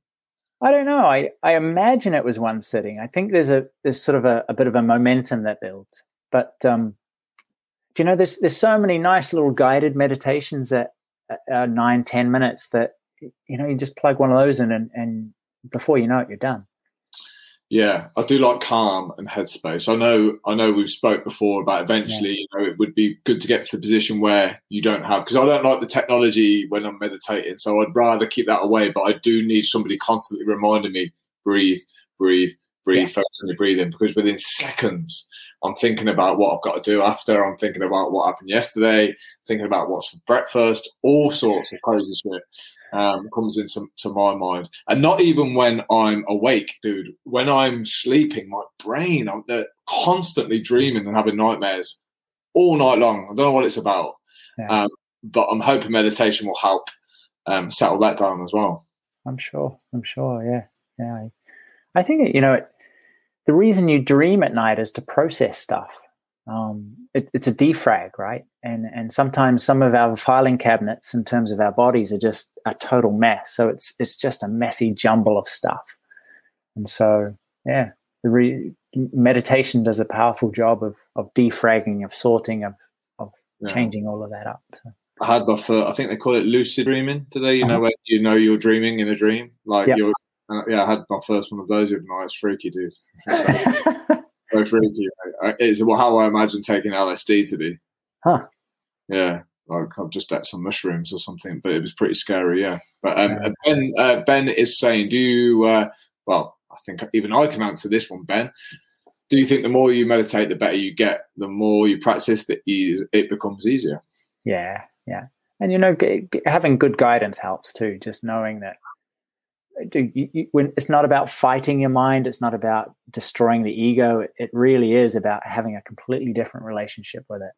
I don't know. I, I imagine it was one sitting. I think there's a there's sort of a, a bit of a momentum that builds. But um, do you know there's there's so many nice little guided meditations that are nine ten minutes that you know you just plug one of those in and, and before you know it you're done. Yeah, I do like Calm and Headspace. I know I know we've spoke before about eventually, yeah. you know, it would be good to get to the position where you don't have, because I don't like the technology when I'm meditating, so I'd rather keep that away, but I do need somebody constantly reminding me, breathe, breathe, breathe, yeah. focus on your breathing, because within seconds I'm thinking about what I've got to do after, I'm thinking about what happened yesterday, thinking about what's for breakfast, all sorts of crazy shit. Um, comes into to my mind, and not even when I'm awake, dude. When I'm sleeping, my brain, I'm constantly dreaming and having nightmares all night long. I don't know what it's about, yeah. um, but I'm hoping meditation will help um, settle that down as well. I'm sure. I'm sure. Yeah, yeah. I, I think you know it, the reason you dream at night is to process stuff. Um, it, it's a defrag, right? And and sometimes some of our filing cabinets in terms of our bodies are just a total mess. So it's it's just a messy jumble of stuff. And so, yeah, the re- meditation does a powerful job of of defragging, of sorting, of of yeah. changing all of that up. So. I had my first, I think they call it lucid dreaming today. You know, mm-hmm. where you know you're dreaming in a dream. Like yep. you're, uh, yeah, I had my first one of those with nice freaky dude. So freaky. It's how I imagine taking L S D to be. Huh. Yeah. Like I've just had some mushrooms or something, but it was pretty scary. Yeah. But um, yeah. Ben, uh, Ben is saying, do you, uh, well, I think even I can answer this one, Ben. Do you think the more you meditate, the better you get? The more you practice, the easier it becomes easier. Yeah. Yeah. And, you know, g- g- having good guidance helps too. Just knowing that dude, you, you, when it's not about fighting your mind, it's not about destroying the ego. It, it really is about having a completely different relationship with it.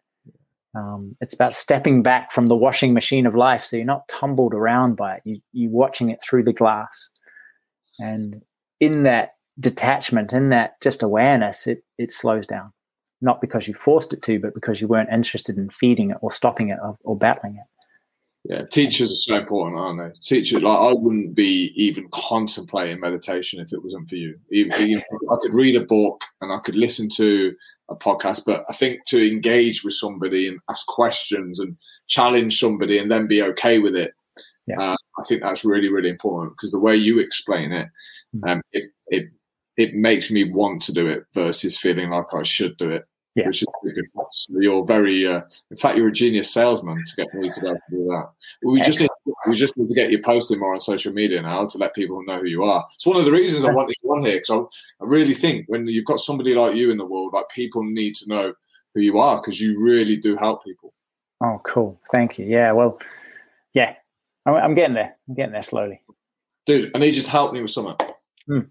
Um, it's about stepping back from the washing machine of life. So you're not tumbled around by it. You, you're watching it through the glass. And in that detachment, in that just awareness, it, it slows down. Not because you forced it to, but because you weren't interested in feeding it or stopping it or, or battling it. Yeah, teachers are so important, aren't they? Teachers, like I wouldn't be even contemplating meditation if it wasn't for you. Even, even I could read a book and I could listen to a podcast, but I think to engage with somebody and ask questions and challenge somebody and then be okay with it, yeah. uh, I think that's really, really important because the way you explain it, mm-hmm. um, it, it it makes me want to do it versus feeling like I should do it. Yeah. Which is really good. So you're very, uh, in fact, you're a genius salesman to get me to be able to do that. We just, need, we just need to get you posting more on social media now to let people know who you are. It's one of the reasons I wanted you on here because I, I really think when you've got somebody like you in the world, like people need to know who you are because you really do help people. Oh, cool. Thank you. Yeah. Well, yeah, I'm, I'm getting there. I'm getting there slowly. Dude, I need you to help me with something mm.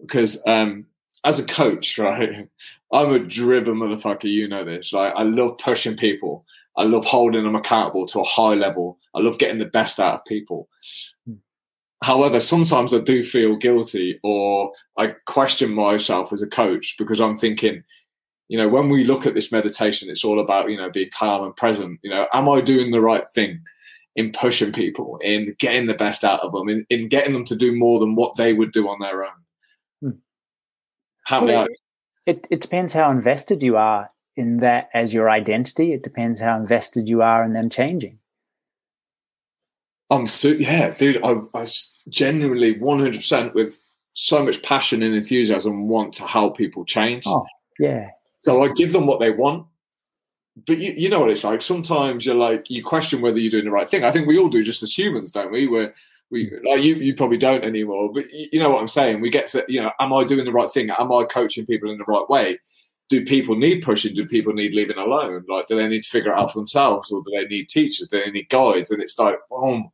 because um, as a coach, right, I'm a driven motherfucker. You know this. Like, I love pushing people. I love holding them accountable to a high level. I love getting the best out of people. Mm. However, sometimes I do feel guilty or I question myself as a coach because I'm thinking, you know, when we look at this meditation, it's all about, you know, being calm and present. You know, am I doing the right thing in pushing people, in getting the best out of them, in, in getting them to do more than what they would do on their own? Mm. Help me out. It, it depends how invested you are in that as your identity. It depends how invested you are in them changing. I'm so, yeah, dude, I, I genuinely one hundred percent with so much passion and enthusiasm want to help people change. Oh, yeah. So I give them what they want. But you, you know what it's like. Sometimes you're like, you question whether you're doing the right thing. I think we all do just as humans, don't we? We're, We, like you, you probably don't anymore, but you, you know what I'm saying. We get to, you know, am I doing the right thing? Am I coaching people in the right way? Do people need pushing? Do people need leaving alone? Like, do they need to figure it out for themselves, or do they need teachers? Do they need guides? And it's like, boom,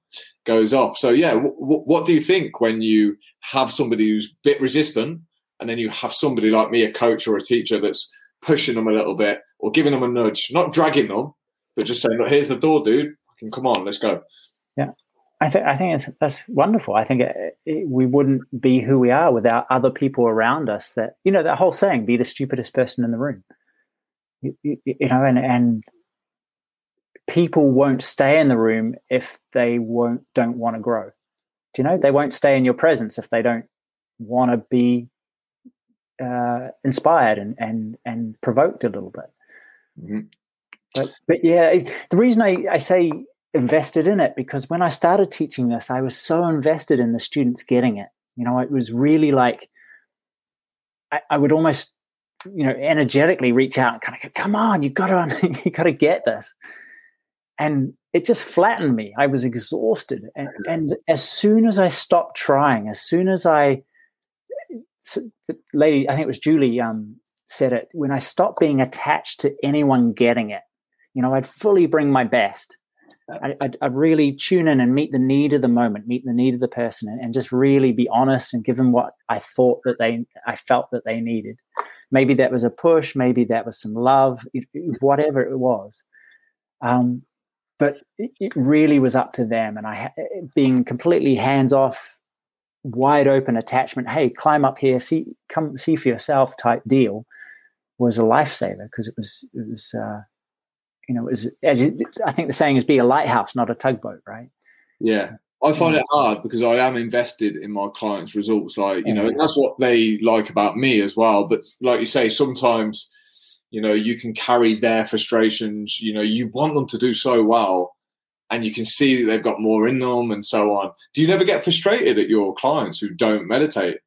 goes off. So yeah, w- w- what do you think when you have somebody who's a bit resistant, and then you have somebody like me, a coach or a teacher, that's pushing them a little bit or giving them a nudge, not dragging them, but just saying, look, here's the door, dude. Fucking come on, let's go. Yeah. I think I think it's, that's wonderful. I think it, it, we wouldn't be who we are without other people around us. That, you know, that whole saying, "Be the stupidest person in the room." You, you, you know, and and people won't stay in the room if they won't don't want to grow. Do you know? They won't stay in your presence if they don't want to be uh, inspired and and and provoked a little bit. Mm-hmm. But but yeah, the reason I I say. invested in it, because when I started teaching this, I was so invested in the students getting it. You know, it was really like I, I would almost, you know, energetically reach out and kind of go, "Come on, you gotta, you gotta get this." And it just flattened me. I was exhausted, and, and as soon as I stopped trying, as soon as I, the lady, I think it was Julie, um, said it. When I stopped being attached to anyone getting it, you know, I'd fully bring my best. I, I really tune in and meet the need of the moment, meet the need of the person, and, and just really be honest and give them what I thought that they, I felt that they needed. Maybe that was a push, maybe that was some love, it, it, whatever it was. Um, but it, it really was up to them, and I being completely hands off, wide open attachment. Hey, climb up here, see, come see for yourself type deal. was a lifesaver, because it was, it was, uh, you know, it was, as you, I think the saying is, be a lighthouse, not a tugboat, right? Yeah. I find it hard because I am invested in my clients' results. Like, you know, and that's what they like about me as well. But like you say, sometimes, you know, you can carry their frustrations. You know, you want them to do so well and you can see that they've got more in them and so on. Do you never get frustrated at your clients who don't meditate?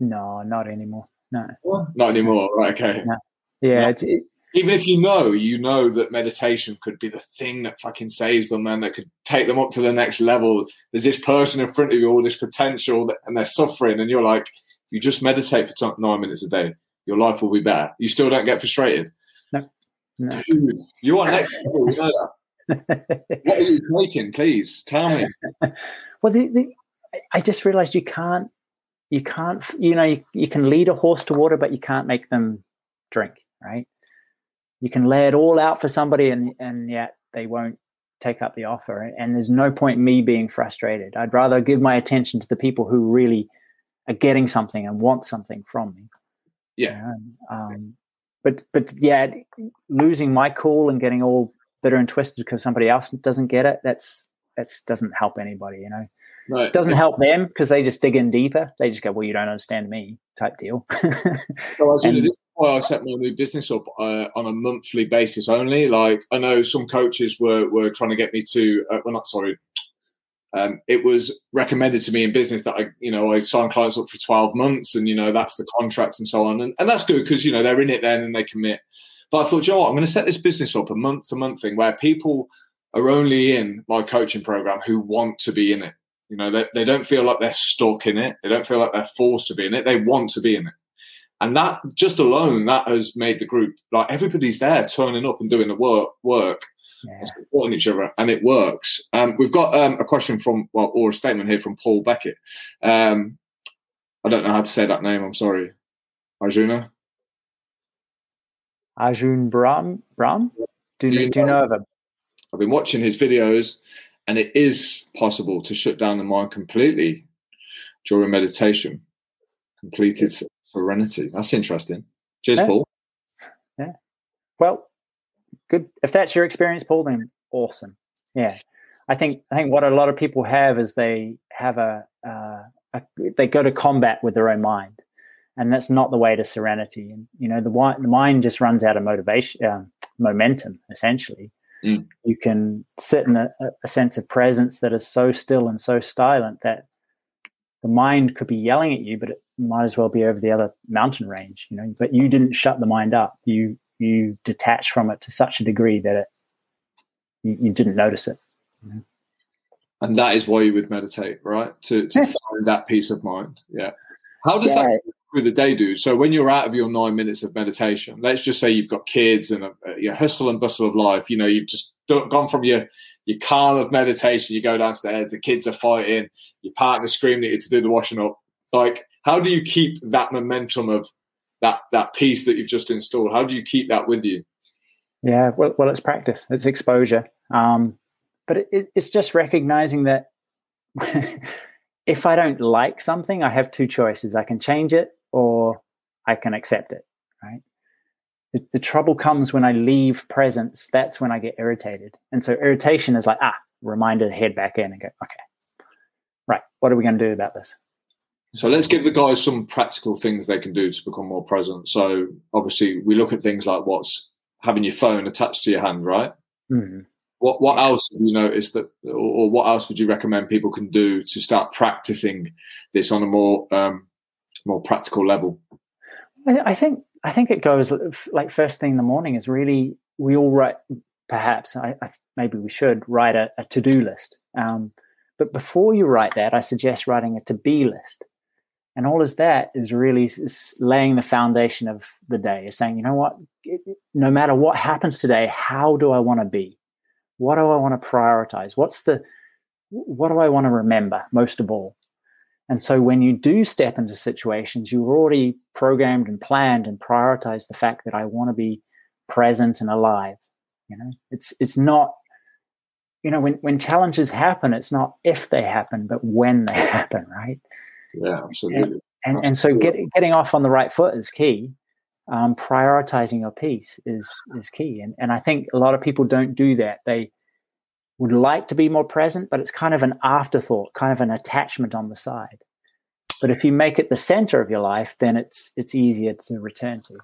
No, not anymore. No. Well, not anymore. Right, okay. No. Yeah. No. It's, it, Even if you know, you know that meditation could be the thing that fucking saves them, man, that could take them up to the next level. There's this person in front of you, all this potential, that, and they're suffering. And you're like, if you just meditate for t- nine minutes a day, your life will be better. You still don't get frustrated. No. No. Dude, you are next level. You know that. What are you making, please? Tell me. Well, the, the, I just realized you can't, you can't, you know, you, you can lead a horse to water, but you can't make them drink, right? You can lay it all out for somebody and, and yet they won't take up the offer. And there's no point in me being frustrated. I'd rather give my attention to the people who really are getting something and want something from me. Yeah. Um, um, but, but yeah, losing my cool and getting all bitter and twisted because somebody else doesn't get it, that's that's doesn't help anybody, you know. Right. It doesn't yeah. help them because they just dig in deeper. They just go, well, you don't understand me type deal. So I do Well, I set my new business up uh, on a monthly basis only. Like, I know some coaches were, were trying to get me to, uh, well, not sorry. Um, it was recommended to me in business that I, you know, I sign clients up for twelve months and, you know, that's the contract and so on. And, and that's good because, you know, they're in it then and they commit. But I thought, you know what, I'm going to set this business up a month to month thing where people are only in my coaching program who want to be in it. You know, they, they don't feel like they're stuck in it. They don't feel like they're forced to be in it. They want to be in it. And that just alone, that has made the group, like, everybody's there turning up and doing the work, work yeah. and supporting each other, and it works. Um, we've got um, a question from, well, or a statement here from Paul Beckett. Um, I don't know how to say that name. I'm sorry. Arjuna? Arjun Brahm? Brahm? Do, do, you, know, do you know of him? I've been watching his videos, and it is possible to shut down the mind completely during meditation. Completed yeah. serenity. That's interesting. Cheers, yeah. Paul. Yeah. Well, good. If that's your experience, Paul, then awesome. Yeah. I think I think what a lot of people have is they have a, uh, a they go to combat with their own mind, and that's not the way to serenity. And you know, the, the mind just runs out of motivation, uh, momentum. Essentially, mm. you can sit in a, a sense of presence that is so still and so silent that the mind could be yelling at you, but it might as well be over the other mountain range, you know. But you didn't shut the mind up. You you detached from it to such a degree that it you, you didn't notice it. You know? And that is why you would meditate, right? To, to yeah. find that peace of mind. Yeah. How does yeah. that through the day do? So when you're out of your nine minutes of meditation, let's just say you've got kids and a, your hustle and bustle of life. You know, you've just gone from your your calm of meditation. You go downstairs. The kids are fighting. Your partner's screaming at you to do the washing up. Like, how do you keep that momentum of that that piece that you've just installed? How do you keep that with you? Yeah, well, well, it's practice. It's exposure. Um, but it, it, it's just recognizing that if I don't like something, I have two choices. I can change it or I can accept it, right? The, the trouble comes when I leave presence. That's when I get irritated. And so irritation is like, ah, reminder to head back in and go, okay, right, what are we going to do about this? So let's give the guys some practical things they can do to become more present. So obviously we look at things like what's having your phone attached to your hand, right? Mm-hmm. What what else have you noticed that, or what else would you recommend people can do to start practicing this on a more um, more practical level? I think I think it goes like first thing in the morning is really we all write. Perhaps I, I maybe we should write a, a to-do list. Um, but before you write that, I suggest writing a to-be list. And all is that is really is laying the foundation of the day, is saying, you know what, no matter what happens today, how do I want to be? What do I want to prioritize? What's the, what do I want to remember most of all? And so when you do step into situations, you've already programmed and planned and prioritized the fact that I want to be present and alive. You know, it's, it's not, you know, when, when challenges happen, it's not if they happen, but when they happen, right? Yeah, absolutely. And, and, and so get, getting off on the right foot is key. um, prioritizing your peace is is key. And and I think a lot of people don't do that. They would like to be more present, but it's kind of an afterthought, kind of an attachment on the side. But if you make it the center of your life, then it's it's easier to return to.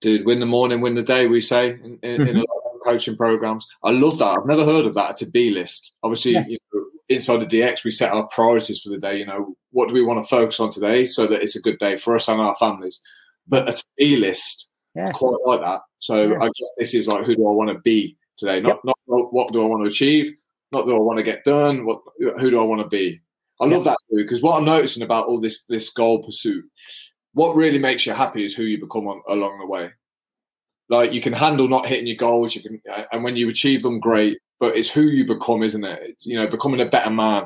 Dude, win the morning, win the day, we say in, in, mm-hmm. in a lot of coaching programs. I love that. I've never heard of that. It's a B list. Obviously, yeah. you know, inside the D X, we set our priorities for the day. You know, what do we want to focus on today so that it's a good day for us and our families? But a B list, yeah. it's quite like that. So yeah. I guess this is like, who do I want to be today? Not, yep. not what do I want to achieve? Not do I want to get done? What, who do I want to be? I love that, too, because what I'm noticing about all this this goal pursuit, what really makes you happy is who you become on, along the way. Like, you can handle not hitting your goals, you can, and when you achieve them, great. But it's who you become, isn't it? It's, you know, becoming a better man,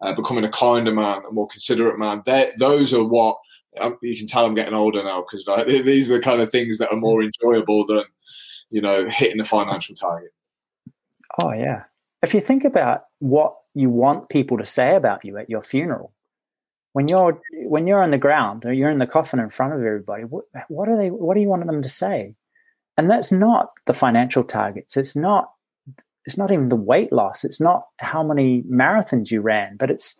uh, becoming a kinder man, a more considerate man. They're, those are what um, you can tell I'm getting older now, because like, these are the kind of things that are more enjoyable than, you know, hitting a financial target. Oh yeah. If you think about what you want people to say about you at your funeral, when you're when you're on the ground or you're in the coffin in front of everybody, what, what are they? What do you want them to say? And that's not the financial targets. It's not. It's not even the weight loss. It's not how many marathons you ran. But it's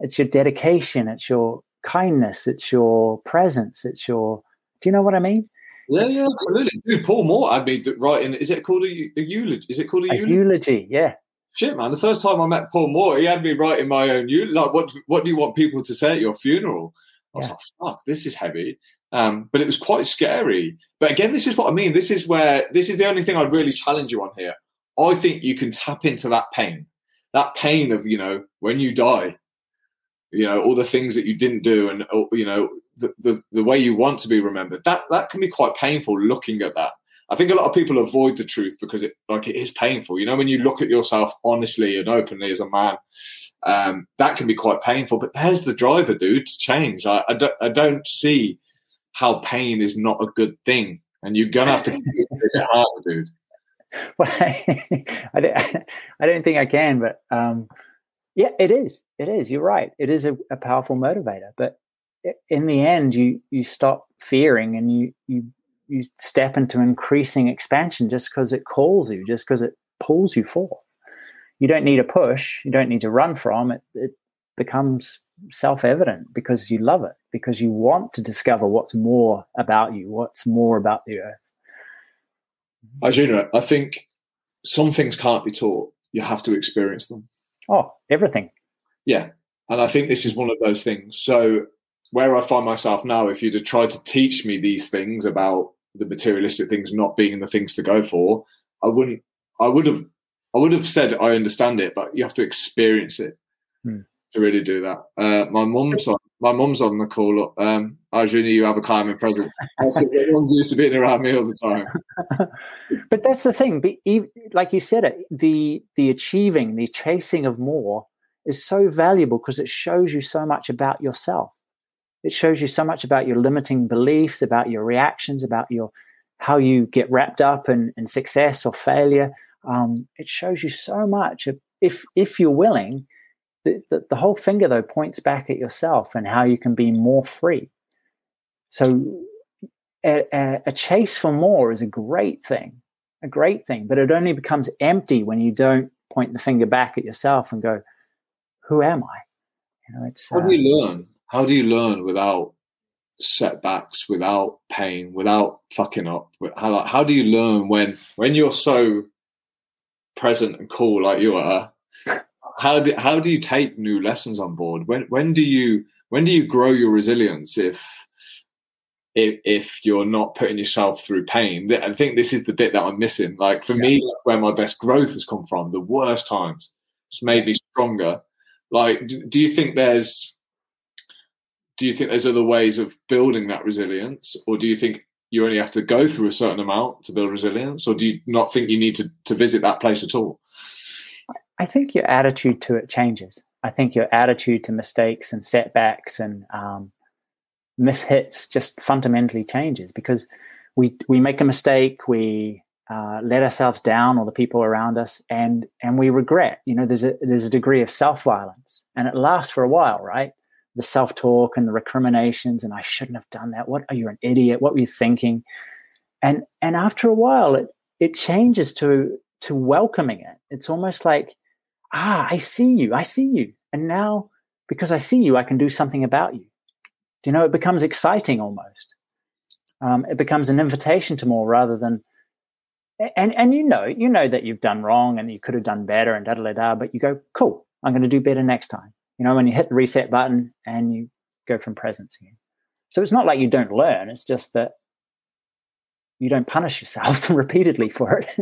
it's your dedication. It's your kindness. It's your presence. It's your. Do you know what I mean? Yeah, it's, yeah, absolutely. Dude, Paul Moore had me writing. Is it called a, a eulogy? Is it called a, a eulogy? eulogy? Yeah. Shit, man. The first time I met Paul Moore, he had me writing my own. You like, what? What do you want people to say at your funeral? I was yeah. like, fuck, this is heavy. Um, but it was quite scary. But again, this is what I mean. This is where this is the only thing I'd really challenge you on here. I think you can tap into that pain, that pain of you know when you die, you know all the things that you didn't do, and you know the the, the way you want to be remembered. That that can be quite painful. Looking at that. I think a lot of people avoid the truth because it like it is painful. You know, when you look at yourself honestly and openly as a man, um, that can be quite painful. But there's the driver, dude, to change. I, I, don't, I don't see how pain is not a good thing. And you're going to have to get it harder, dude. Well, I, I, don't, I don't think I can, but um, yeah, it is. It is. You're right. It is a, a powerful motivator. But in the end, you you stop fearing and you you you step into increasing expansion just because it calls you, just because it pulls you forth. You don't need a push. You don't need to run from it. It becomes self-evident because you love it, because you want to discover what's more about you, what's more about the earth. Arjuna, I think some things can't be taught. You have to experience them. Oh, everything. Yeah. And I think this is one of those things. So where I find myself now, if you'd have tried to teach me these things about the materialistic things not being the things to go for, I wouldn't, I would have, I would have said I understand it, but you have to experience it hmm. to really do that. Uh, my mum's on, my mum's on the call up. Um, Arjuna, you have a karmic present. That's because my mum's used to being around me all the time. But that's the thing. Be, like you said, it the the achieving, the chasing of more is so valuable because it shows you so much about yourself. It shows you so much about your limiting beliefs, about your reactions, about your how you get wrapped up in, in success or failure. Um, it shows you so much. If if you're willing, the, the, the whole finger, though, points back at yourself and how you can be more free. So a, a, a chase for more is a great thing, a great thing, but it only becomes empty when you don't point the finger back at yourself and go, who am I? You know, it's, how do you learn? How do you learn without setbacks, without pain, without fucking up? How, how do you learn when when you're so present and cool like you are? How do how do you take new lessons on board? When when do you when do you grow your resilience if if, if you're not putting yourself through pain? I think this is the bit that I'm missing. Like for yeah. me, that's where my best growth has come from. The worst times, it's made me stronger. Like, do, do you think there's Do you think there's other ways of building that resilience, or do you think you only have to go through a certain amount to build resilience, or do you not think you need to, to visit that place at all? I think your attitude to it changes. I think your attitude to mistakes and setbacks and um, mishits just fundamentally changes because we we make a mistake, we uh, let ourselves down or the people around us, and and we regret. You know, there's a there's a degree of self-violence, and it lasts for a while, right? the self-talk and the recriminations and I shouldn't have done that. What are you, an idiot? What were you thinking? And and after a while, it it changes to to welcoming it. It's almost like, ah, I see you, I see you. And now because I see you, I can do something about you. Do you know, it becomes exciting almost. Um, it becomes an invitation to more rather than, and and you know, you know that you've done wrong and you could have done better and da-da-da-da, but you go, cool, I'm going to do better next time. You know, when you hit the reset button and you go from presence again. So it's not like you don't learn. It's just that you don't punish yourself repeatedly for it.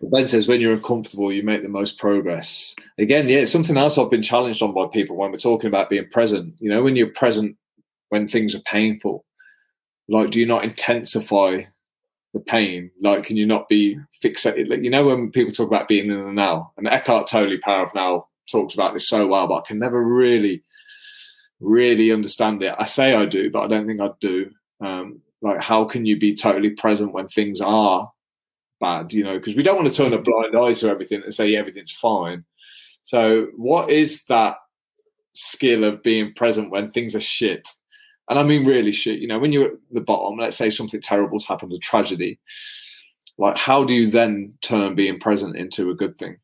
Ben says, when you're uncomfortable, you make the most progress. Again, yeah, it's something else I've been challenged on by people when we're talking about being present. You know, when you're present, when things are painful, like, do you not intensify the pain? Like, can you not be fixated? Like, you know, when people talk about being in the now, and Eckhart Tolle, Power of Now, talks about this so well, but I can never really, really understand it. I say I do, but I don't think I do. Um, like, how can you be totally present when things are bad, you know, because we don't want to turn a blind eye to everything and say everything's fine. So what is that skill of being present when things are shit? And I mean really shit, you know, when you're at the bottom, let's say something terrible's happened, a tragedy. Like, how do you then turn being present into a good thing?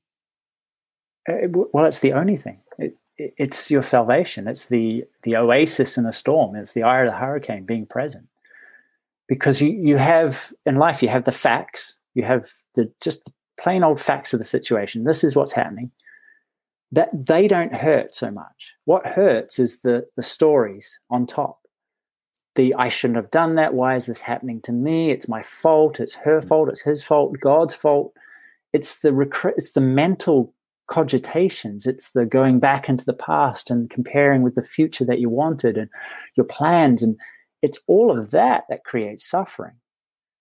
Well, it's the only thing. It, it, it's your salvation. It's the the oasis in a storm. It's the eye of the hurricane, being present. Because you, you have, in life, you have the facts. You have the just the plain old facts of the situation. This is what's happening. That they don't hurt so much. What hurts is the the stories on top. The, I shouldn't have done that. Why is this happening to me? It's my fault. It's her fault. It's his fault. God's fault. It's the rec- It's the mental cogitations. It's the going back into the past and comparing with the future that you wanted and your plans, and it's all of that that creates suffering.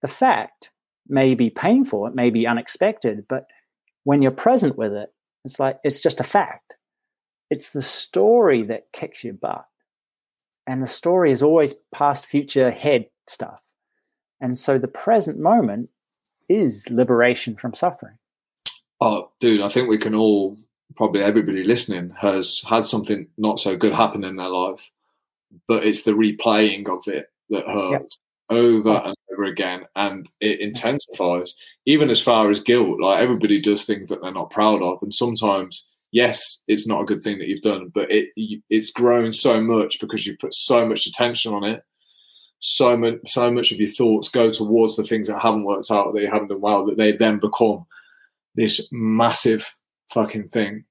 The fact may be painful, it may be unexpected, but when you're present with it, it's like it's just a fact. It's the story that kicks your butt, and the story is always past, future, head stuff. And so the present moment is liberation from suffering. Oh, dude, I think we can all, probably everybody listening, has had something not so good happen in their life, but it's the replaying of it that hurts yep. over yep. and over again, and it intensifies, even as far as guilt. Like, everybody does things that they're not proud of, and sometimes, yes, it's not a good thing that you've done, but it it's grown so much because you've put so much attention on it. So much, so much of your thoughts go towards the things that haven't worked out, that you haven't done well, that they then become this massive fucking thing.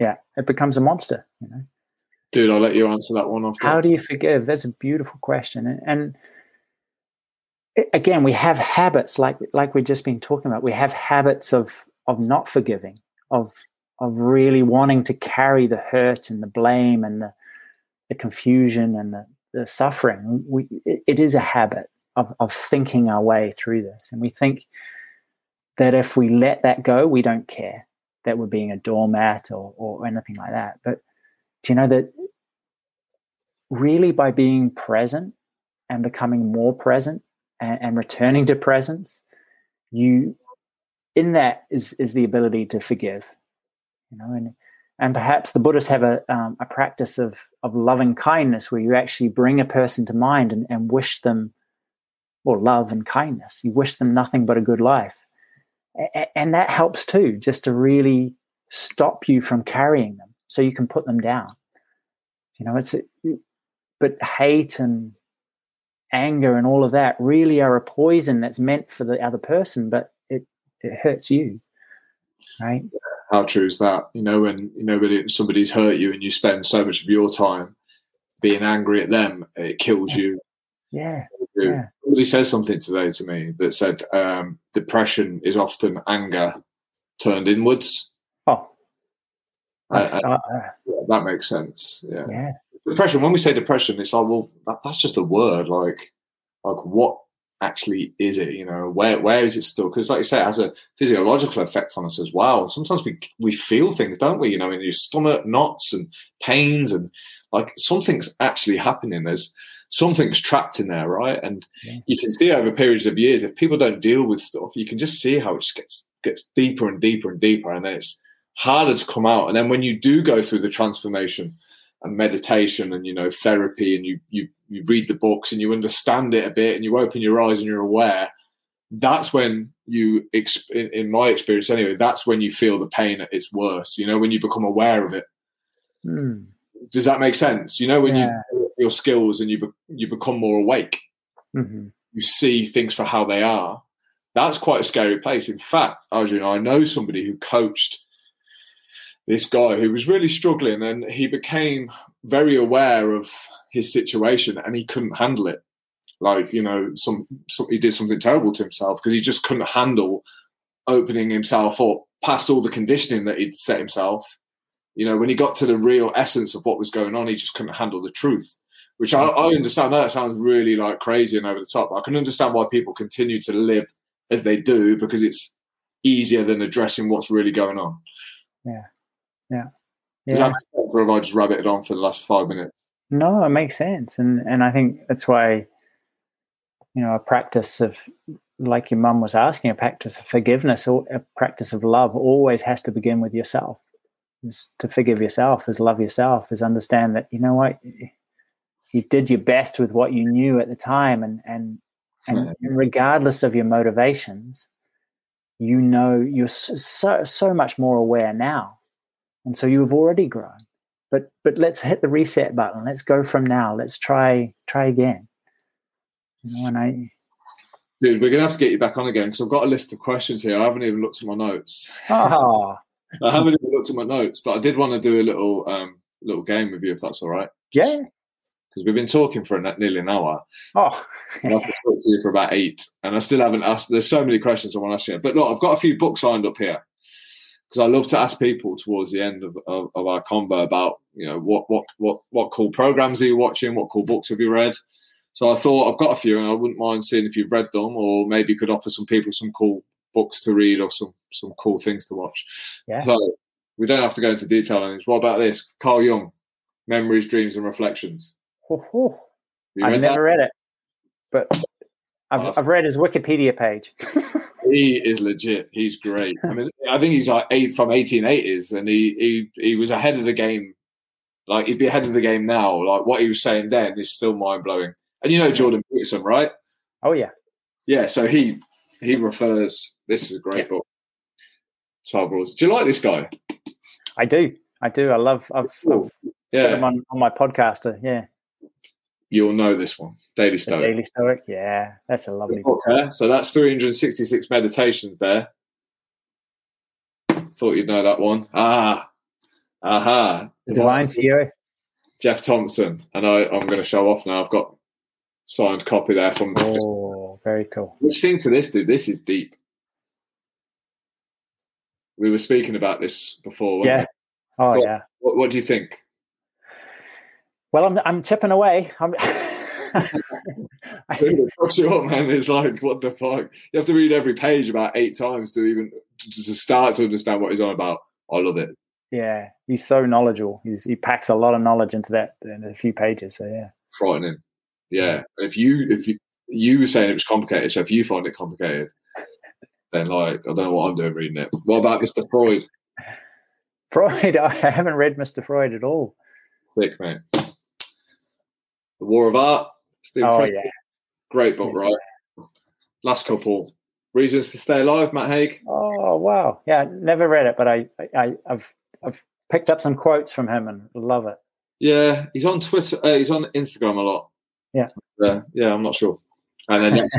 Yeah, it becomes a monster, you know. Dude, I'll let you answer that one. Off. How do you forgive? That's a beautiful question. And, and it, again, we have habits like like we've just been talking about. We have habits of of not forgiving, of of really wanting to carry the hurt and the blame and the, the confusion and the, the suffering. We it, it is a habit of of thinking our way through this, and we think that if we let that go, we don't care that we're being a doormat or, or anything like that. But do you know that really by being present and becoming more present and, and returning to presence, you in that is is the ability to forgive, you know, and and perhaps the Buddhists have a um, a practice of of loving kindness, where you actually bring a person to mind and, and wish them, or well, love and kindness. You wish them nothing but a good life. And that helps too, just to really stop you from carrying them so you can put them down. You know, it's, a, but hate and anger and all of that really are a poison that's meant for the other person, but it, it hurts you, right? How true is that? You know, when, you know, when somebody's hurt you and you spend so much of your time being angry at them, it kills you. Yeah. Yeah. Somebody says something today to me that said um, depression is often anger turned inwards. Oh, uh, uh, yeah, that makes sense. Yeah. yeah, depression. When we say depression, it's like, well, that, that's just a word. Like, like what actually is it? You know, where where is it still? Because, like you say, it has a physiological effect on us as well. Sometimes we we feel things, don't we? You know, in your stomach, knots and pains, and like something's actually happening. There's something's trapped in there, right? And yeah. you can see over periods of years, if people don't deal with stuff, you can just see how it just gets gets deeper and deeper and deeper, and then it's harder to come out. And then when you do go through the transformation and meditation and, you know, therapy, and you you you read the books and you understand it a bit and you open your eyes and you're aware, that's when you, in my experience anyway, that's when you feel the pain at its worst, you know, when you become aware of it. Mm. Does that make sense? You know, when yeah. you develop your skills and you be, you become more awake, mm-hmm. you see things for how they are. That's quite a scary place. In fact, Arjuna, I know somebody who coached this guy who was really struggling, and he became very aware of his situation and he couldn't handle it. Like, you know, some, some he did something terrible to himself because he just couldn't handle opening himself up past all the conditioning that he'd set himself. You know, when he got to the real essence of what was going on, he just couldn't handle the truth, which I, I understand. That sounds really like crazy and over the top. But I can understand why people continue to live as they do, because it's easier than addressing what's really going on. Yeah. Yeah. Does yeah. that make sense, or have I just rabbited on for the last five minutes? No, it makes sense. And and I think that's why, you know, a practice of, like your mum was asking, a practice of forgiveness or a practice of love always has to begin with yourself. Is to forgive yourself, is love yourself, is understand that, you know what, you did your best with what you knew at the time, and and, and yeah. regardless of your motivations, you know, you're so so much more aware now, and so you've already grown. But but let's hit the reset button. Let's go from now. Let's try try again. You know, and I. Dude, we're gonna have to get you back on again because I've got a list of questions here. I haven't even looked at my notes. Oh. I haven't even looked at my notes, but I did want to do a little um, little game with you, if that's all right. Yeah. Because we've been talking for a, nearly an hour. Oh. And I've been talking to you for about eight, and I still haven't asked. There's so many questions I want to ask you. But look, I've got a few books lined up here because I love to ask people towards the end of, of, of our combo about, you know, what what what what cool programs are you watching? What cool books have you read? So I thought I've got a few, and I wouldn't mind seeing if you've read them, or maybe you could offer some people some cool books to read or some some cool things to watch. Yeah. So we don't have to go into detail on this. What about this? Carl Jung, Memories, Dreams and Reflections. Oh, oh. I've never that? read it, but I've oh, I've read his Wikipedia page. He is legit. He's great. I mean, I think he's like eight from eighteen eighties, and he, he he was ahead of the game. Like, he'd be ahead of the game now. Like, what he was saying then is still mind blowing. And you know Jordan Peterson, right? Oh yeah. Yeah, so he He refers, this is a great yeah. book, twelve rules. Do you like this guy? I do. I do. I love, I've, I've yeah. put him on, on my podcaster, yeah. You'll know this one, Daily Stoic. The Daily Stoic, yeah. That's a lovely book. book. Huh? So that's three hundred sixty-six meditations there. Thought you'd know that one. Ah, aha. The Divine Hero. Jeff Thompson. And I, I'm going to show off now. I've got signed copy there from... Oh. Very cool. Which thing to this, dude? This is deep. We were speaking about this before. Weren't yeah. We? Oh, what, yeah. What, what do you think? Well, I'm I'm tipping away. I'm. It fucks you up, man. It's like, what the fuck? You have to read every page about eight times to even to start to understand what he's on about. I love it. Yeah, he's so knowledgeable. He's, he packs a lot of knowledge into that in a few pages. So yeah, frightening. Yeah, yeah. if you if you. You were saying it was complicated, so if you find it complicated, then, like, I don't know what I'm doing reading it. What about Mister Freud? Freud? I haven't read Mister Freud at all. Sick, mate. The War of Art. Steven oh, Pressfield. Yeah. Great book, yeah. right? Last couple. Reasons to Stay Alive, Matt Haig. Oh, wow. Yeah, never read it, but I, I, I've I've picked up some quotes from him and love it. Yeah, he's on Twitter. Uh, he's on Instagram a lot. Yeah. Uh, yeah, I'm not sure. And then next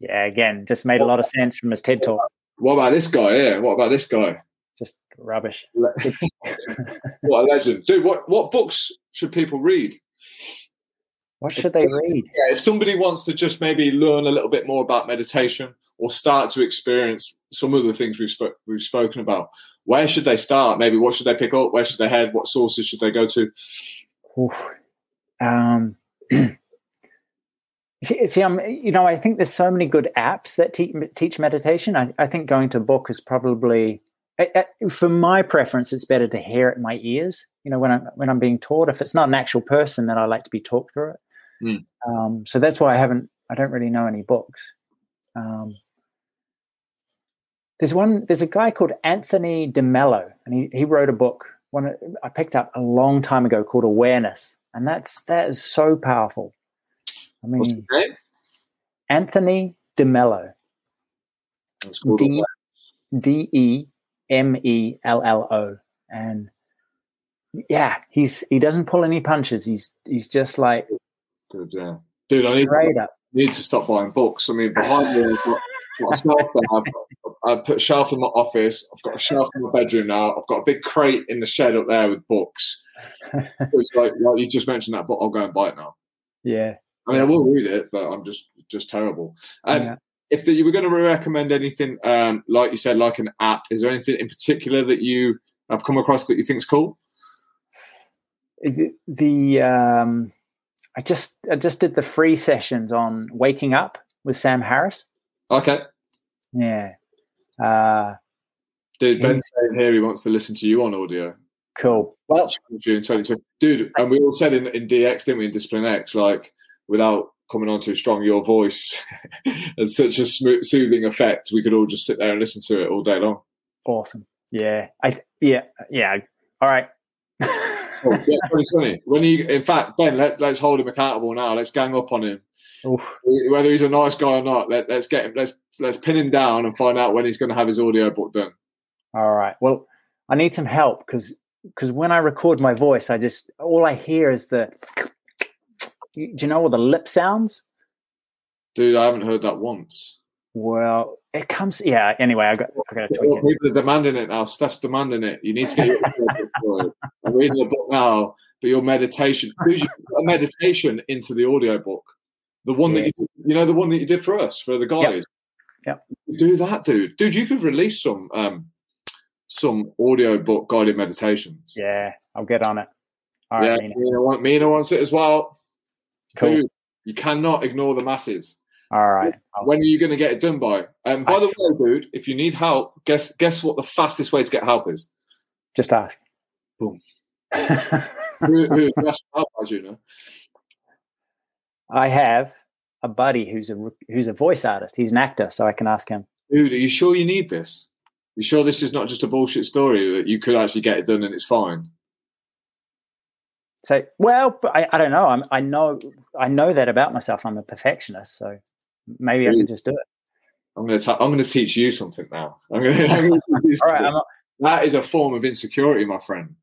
yeah, again, just made what, a lot of sense from his TED Talk. What about this guy here? What about this guy? Just rubbish. What a legend. Dude, what, what books should people read? What should they read? Yeah, if somebody wants to just maybe learn a little bit more about meditation or start to experience some of the things we've, sp- we've spoken about, where should they start? Maybe what should they pick up? Where should they head? What sources should they go to? Oof. Um... See, see um, you know, I think there's so many good apps that te- teach meditation. I, I think going to a book is probably, I, I, for my preference, it's better to hear it in my ears. You know, when I'm when I'm being taught, if it's not an actual person, then I like to be talked through it. Mm. Um, so that's why I haven't, I don't really know any books. Um, there's one, there's a guy called Anthony DeMello, and he, he wrote a book one I picked up a long time ago called Awareness, and that's that is so powerful. I mean, what's his name? Anthony DeMello. D D E M E L L O, and yeah, he's he doesn't pull any punches. He's he's just like, good, yeah, dude. I need to, need to stop buying books. I mean, behind me, I've got, got a shelf that I've, I've put a shelf in my office. I've got a shelf in my bedroom now. I've got a big crate in the shed up there with books. It's like, like you just mentioned that book. I'll go and buy it now. Yeah, I mean, I will read it, but I'm just just terrible. Um, yeah. If the, you were going to recommend anything, um, like you said, like an app, is there anything in particular that you have come across that you think is cool? The, the um, I just I just did the free sessions on Waking Up with Sam Harris. Okay. Yeah. Uh, Dude, Ben's saying here he wants to listen to you on audio. Cool. Well, June twenty twenty. Dude, and we all said in, in D X, didn't we, in Discipline X, like, without coming on too strong, your voice has such a smooth, soothing effect. We could all just sit there and listen to it all day long. Awesome. Yeah. I yeah yeah. All right. Oh, yeah, twenty twenty. When you, in fact, Ben, let, let's hold him accountable now. Let's gang up on him. Oof. Whether he's a nice guy or not, let, let's get him. Let's let's pin him down and find out when he's going to have his audio book done. All right. Well, I need some help because because when I record my voice, I just all I hear is the. Do you know all the lip sounds? Dude, I haven't heard that once. Well, it comes... Yeah, anyway, I've got, I've got to tweak it. People are demanding it now. Stuff's demanding it. You need to get your book for it. I'm reading a book now, but your meditation... You put a meditation into the audiobook. The one yeah. that you... You know, the one that you did for us, for the guys? Yeah. Yep. Do that, dude. Dude, you could release some, um, some audiobook guided meditations. Yeah, I'll get on it. All right, yeah, Mina. Mina, want, Mina wants it as well. Cool. Dude, you cannot ignore the masses. All right. When are you going to get it done by? Um, by I the should. way, dude, if you need help, guess guess what the fastest way to get help is? Just ask. Boom. who, who have you asked for help, Arjuna? I have a buddy who's a who's a voice artist. He's an actor, so I can ask him. Dude, are you sure you need this? You sure this is not just a bullshit story that you could actually get it done and it's fine? So well, I, I don't know. I'm, I know I know that about myself. I'm a perfectionist, so maybe really? I can just do it. I'm going to ta- I'm going to teach you something now. I'm going to. I'm going to teach you All right, I'm not- that is a form of insecurity, my friend.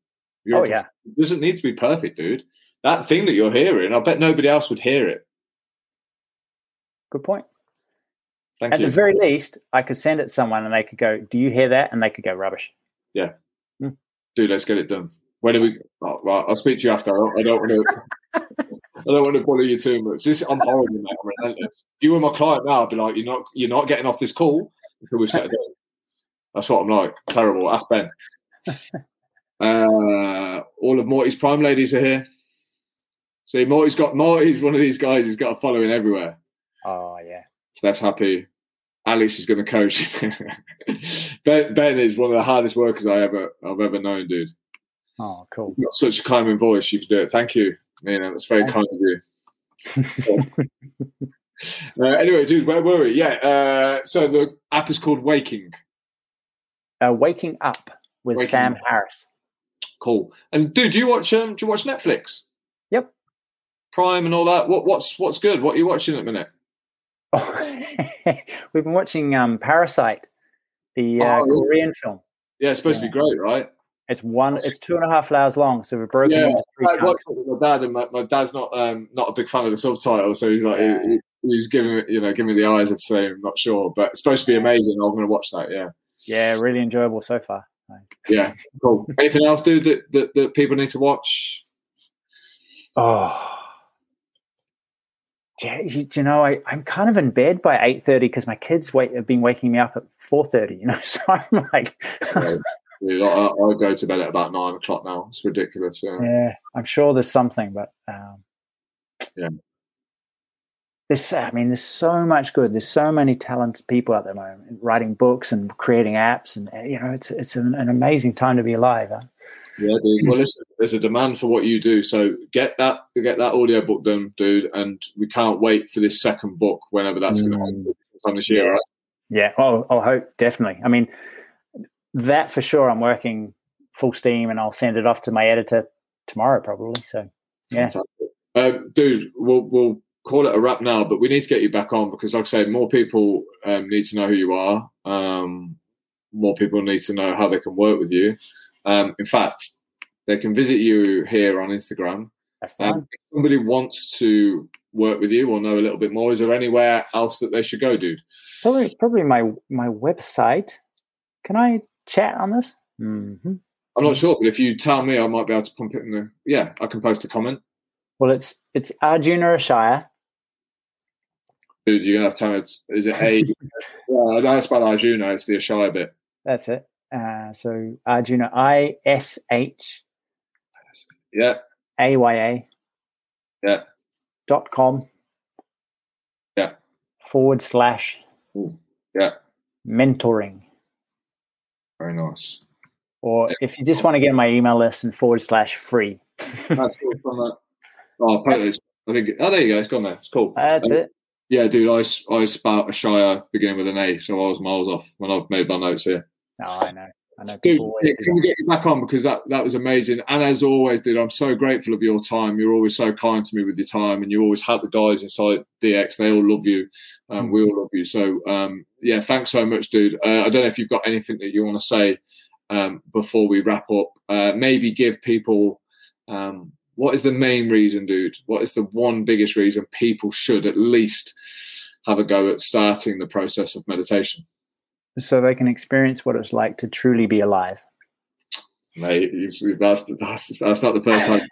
You're oh yeah, it doesn't need to be perfect, dude. That thing that you're hearing, I bet nobody else would hear it. Good point. Thank At you. At the very least, I could send it to someone, and they could go, "Do you hear that?" And they could go, "Rubbish." Yeah, mm. Dude, let's get it done. When are we? Oh, right, I'll speak to you after. I don't, I don't want to. I don't want to bully you too much. This, I'm horrible, mate. I'm relentless. If you were my client now, I'd be like, "You're not. You're not getting off this call until we've set a date." That's what I'm like. Terrible. Ask Ben. Uh, all of Morty's prime ladies are here. See, Morty's got Morty's one of these guys. He's got a following everywhere. Oh yeah. Steph's happy. Alex is going to coach. Ben, Ben is one of the hardest workers I ever I've ever known, dude. Oh, cool. You've got such a calming voice. You can do it. Thank you. You know, that's very Thank kind you. of you. uh, anyway, dude, where were we? Yeah. Uh, so the app is called Waking. Uh, Waking Up with Waking Sam up. Harris. Cool. And dude, do you watch um, do you watch Netflix? Yep. Prime and all that. What what's what's good? What are you watching at the minute? Oh, we've been watching um, Parasite, the uh, oh, Korean yeah. film. Yeah, it's supposed yeah. to be great, right? It's one. It's two and a half hours long, so we're broken yeah, into three I watched it with my dad, and my, my dad's not um, not a big fan of the subtitle, so he's like, yeah. he, he was giving you know, giving me the eyes of saying, I'm not sure, but it's supposed to be amazing. I'm going to watch that. Yeah, yeah, really enjoyable so far. Yeah, cool. Anything else, dude, that, that that people need to watch? Oh, do you, do you know, I I'm kind of in bed by eight thirty because my kids wait have been waking me up at four thirty. You know, so I'm like. Okay. Dude, I, I go to bed at about nine o'clock now. It's ridiculous. Yeah, yeah I'm sure there's something, but um, yeah, this. I mean, there's so much good. There's so many talented people at the moment writing books and creating apps, and you know, it's it's an, an amazing time to be alive. Huh? Yeah, dude. Well, listen, there's a demand for what you do, so get that get that audio book done, dude. And we can't wait for this second book, whenever that's mm. going to happen sometime this year, yeah. right? Yeah. Oh, I'll hope definitely. I mean. That for sure. I'm working full steam, and I'll send it off to my editor tomorrow probably. So, yeah. Uh, dude, we'll we'll call it a wrap now, but we need to get you back on because, like I say, more people um, need to know who you are. Um, more people need to know how they can work with you. Um, in fact, they can visit you here on Instagram. That's the um, one. If somebody wants to work with you or know a little bit more, is there anywhere else that they should go, dude? Probably, probably my my website. Can I chat on this? Mm-hmm. I'm not sure, but if you tell me, I might be able to pump it in there. Yeah, I can post a comment. Well, it's it's Arjuna Ishaya. Dude, you're going to have to tell me. It's, is it A? Well, I know it's about Arjuna. It's the Ishaya bit. That's it. Uh, so Arjuna, I S H. Yeah. A Y A. Yeah. Dot com. Yeah. Forward slash. Ooh, yeah. Mentoring. Very nice. Or yeah. If you just want to get on my email list and forward slash free. That's cool. Oh, I think. Oh, there you go. It's gone there. It's cool. That's um, it. Yeah, dude. I I spout Ishaya beginning with an A, so I was miles off when I've made my notes here. No, oh, I know. I know. Dude, yeah, can we get you back on because that, that was amazing. And as always, dude, I'm so grateful of your time. You're always so kind to me with your time, and you always help the guys inside D X. They all love you, and um, we all love you. So um, yeah, thanks so much, dude. Uh, I don't know if you've got anything that you want to say um, before we wrap up. Uh, maybe give people. Um, What is the main reason, dude? What is the one biggest reason people should at least have a go at starting the process of meditation? So they can experience what it's like to truly be alive. Mate, that's, that's, that's not the first time.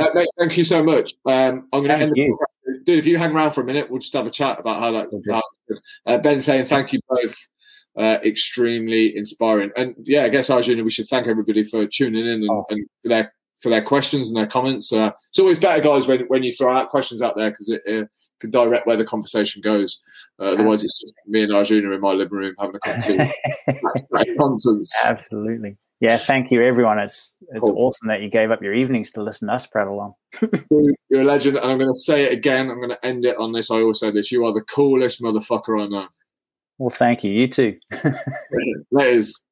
uh, mate, thank you so much. Um, I'm going to end the podcast. Dude, if you hang around for a minute, we'll just have a chat about how that okay. uh, Ben saying thank you both. Uh, extremely inspiring. And, yeah, I guess, Arjuna, we should thank everybody for tuning in and, oh. and for their for their questions and their comments. Uh, it's always better, guys, when, when you throw out questions out there because it, it can direct where the conversation goes. Uh, otherwise, it's just me and Arjuna in my living room having a conversation. Nonsense. Absolutely. Yeah, thank you, everyone. It's it's cool. Awesome that you gave up your evenings to listen to us prattle along. You're a legend, and I'm going to say it again. I'm going to end it on this. I always say this. You are the coolest motherfucker I know. Well, thank you. You too. That is.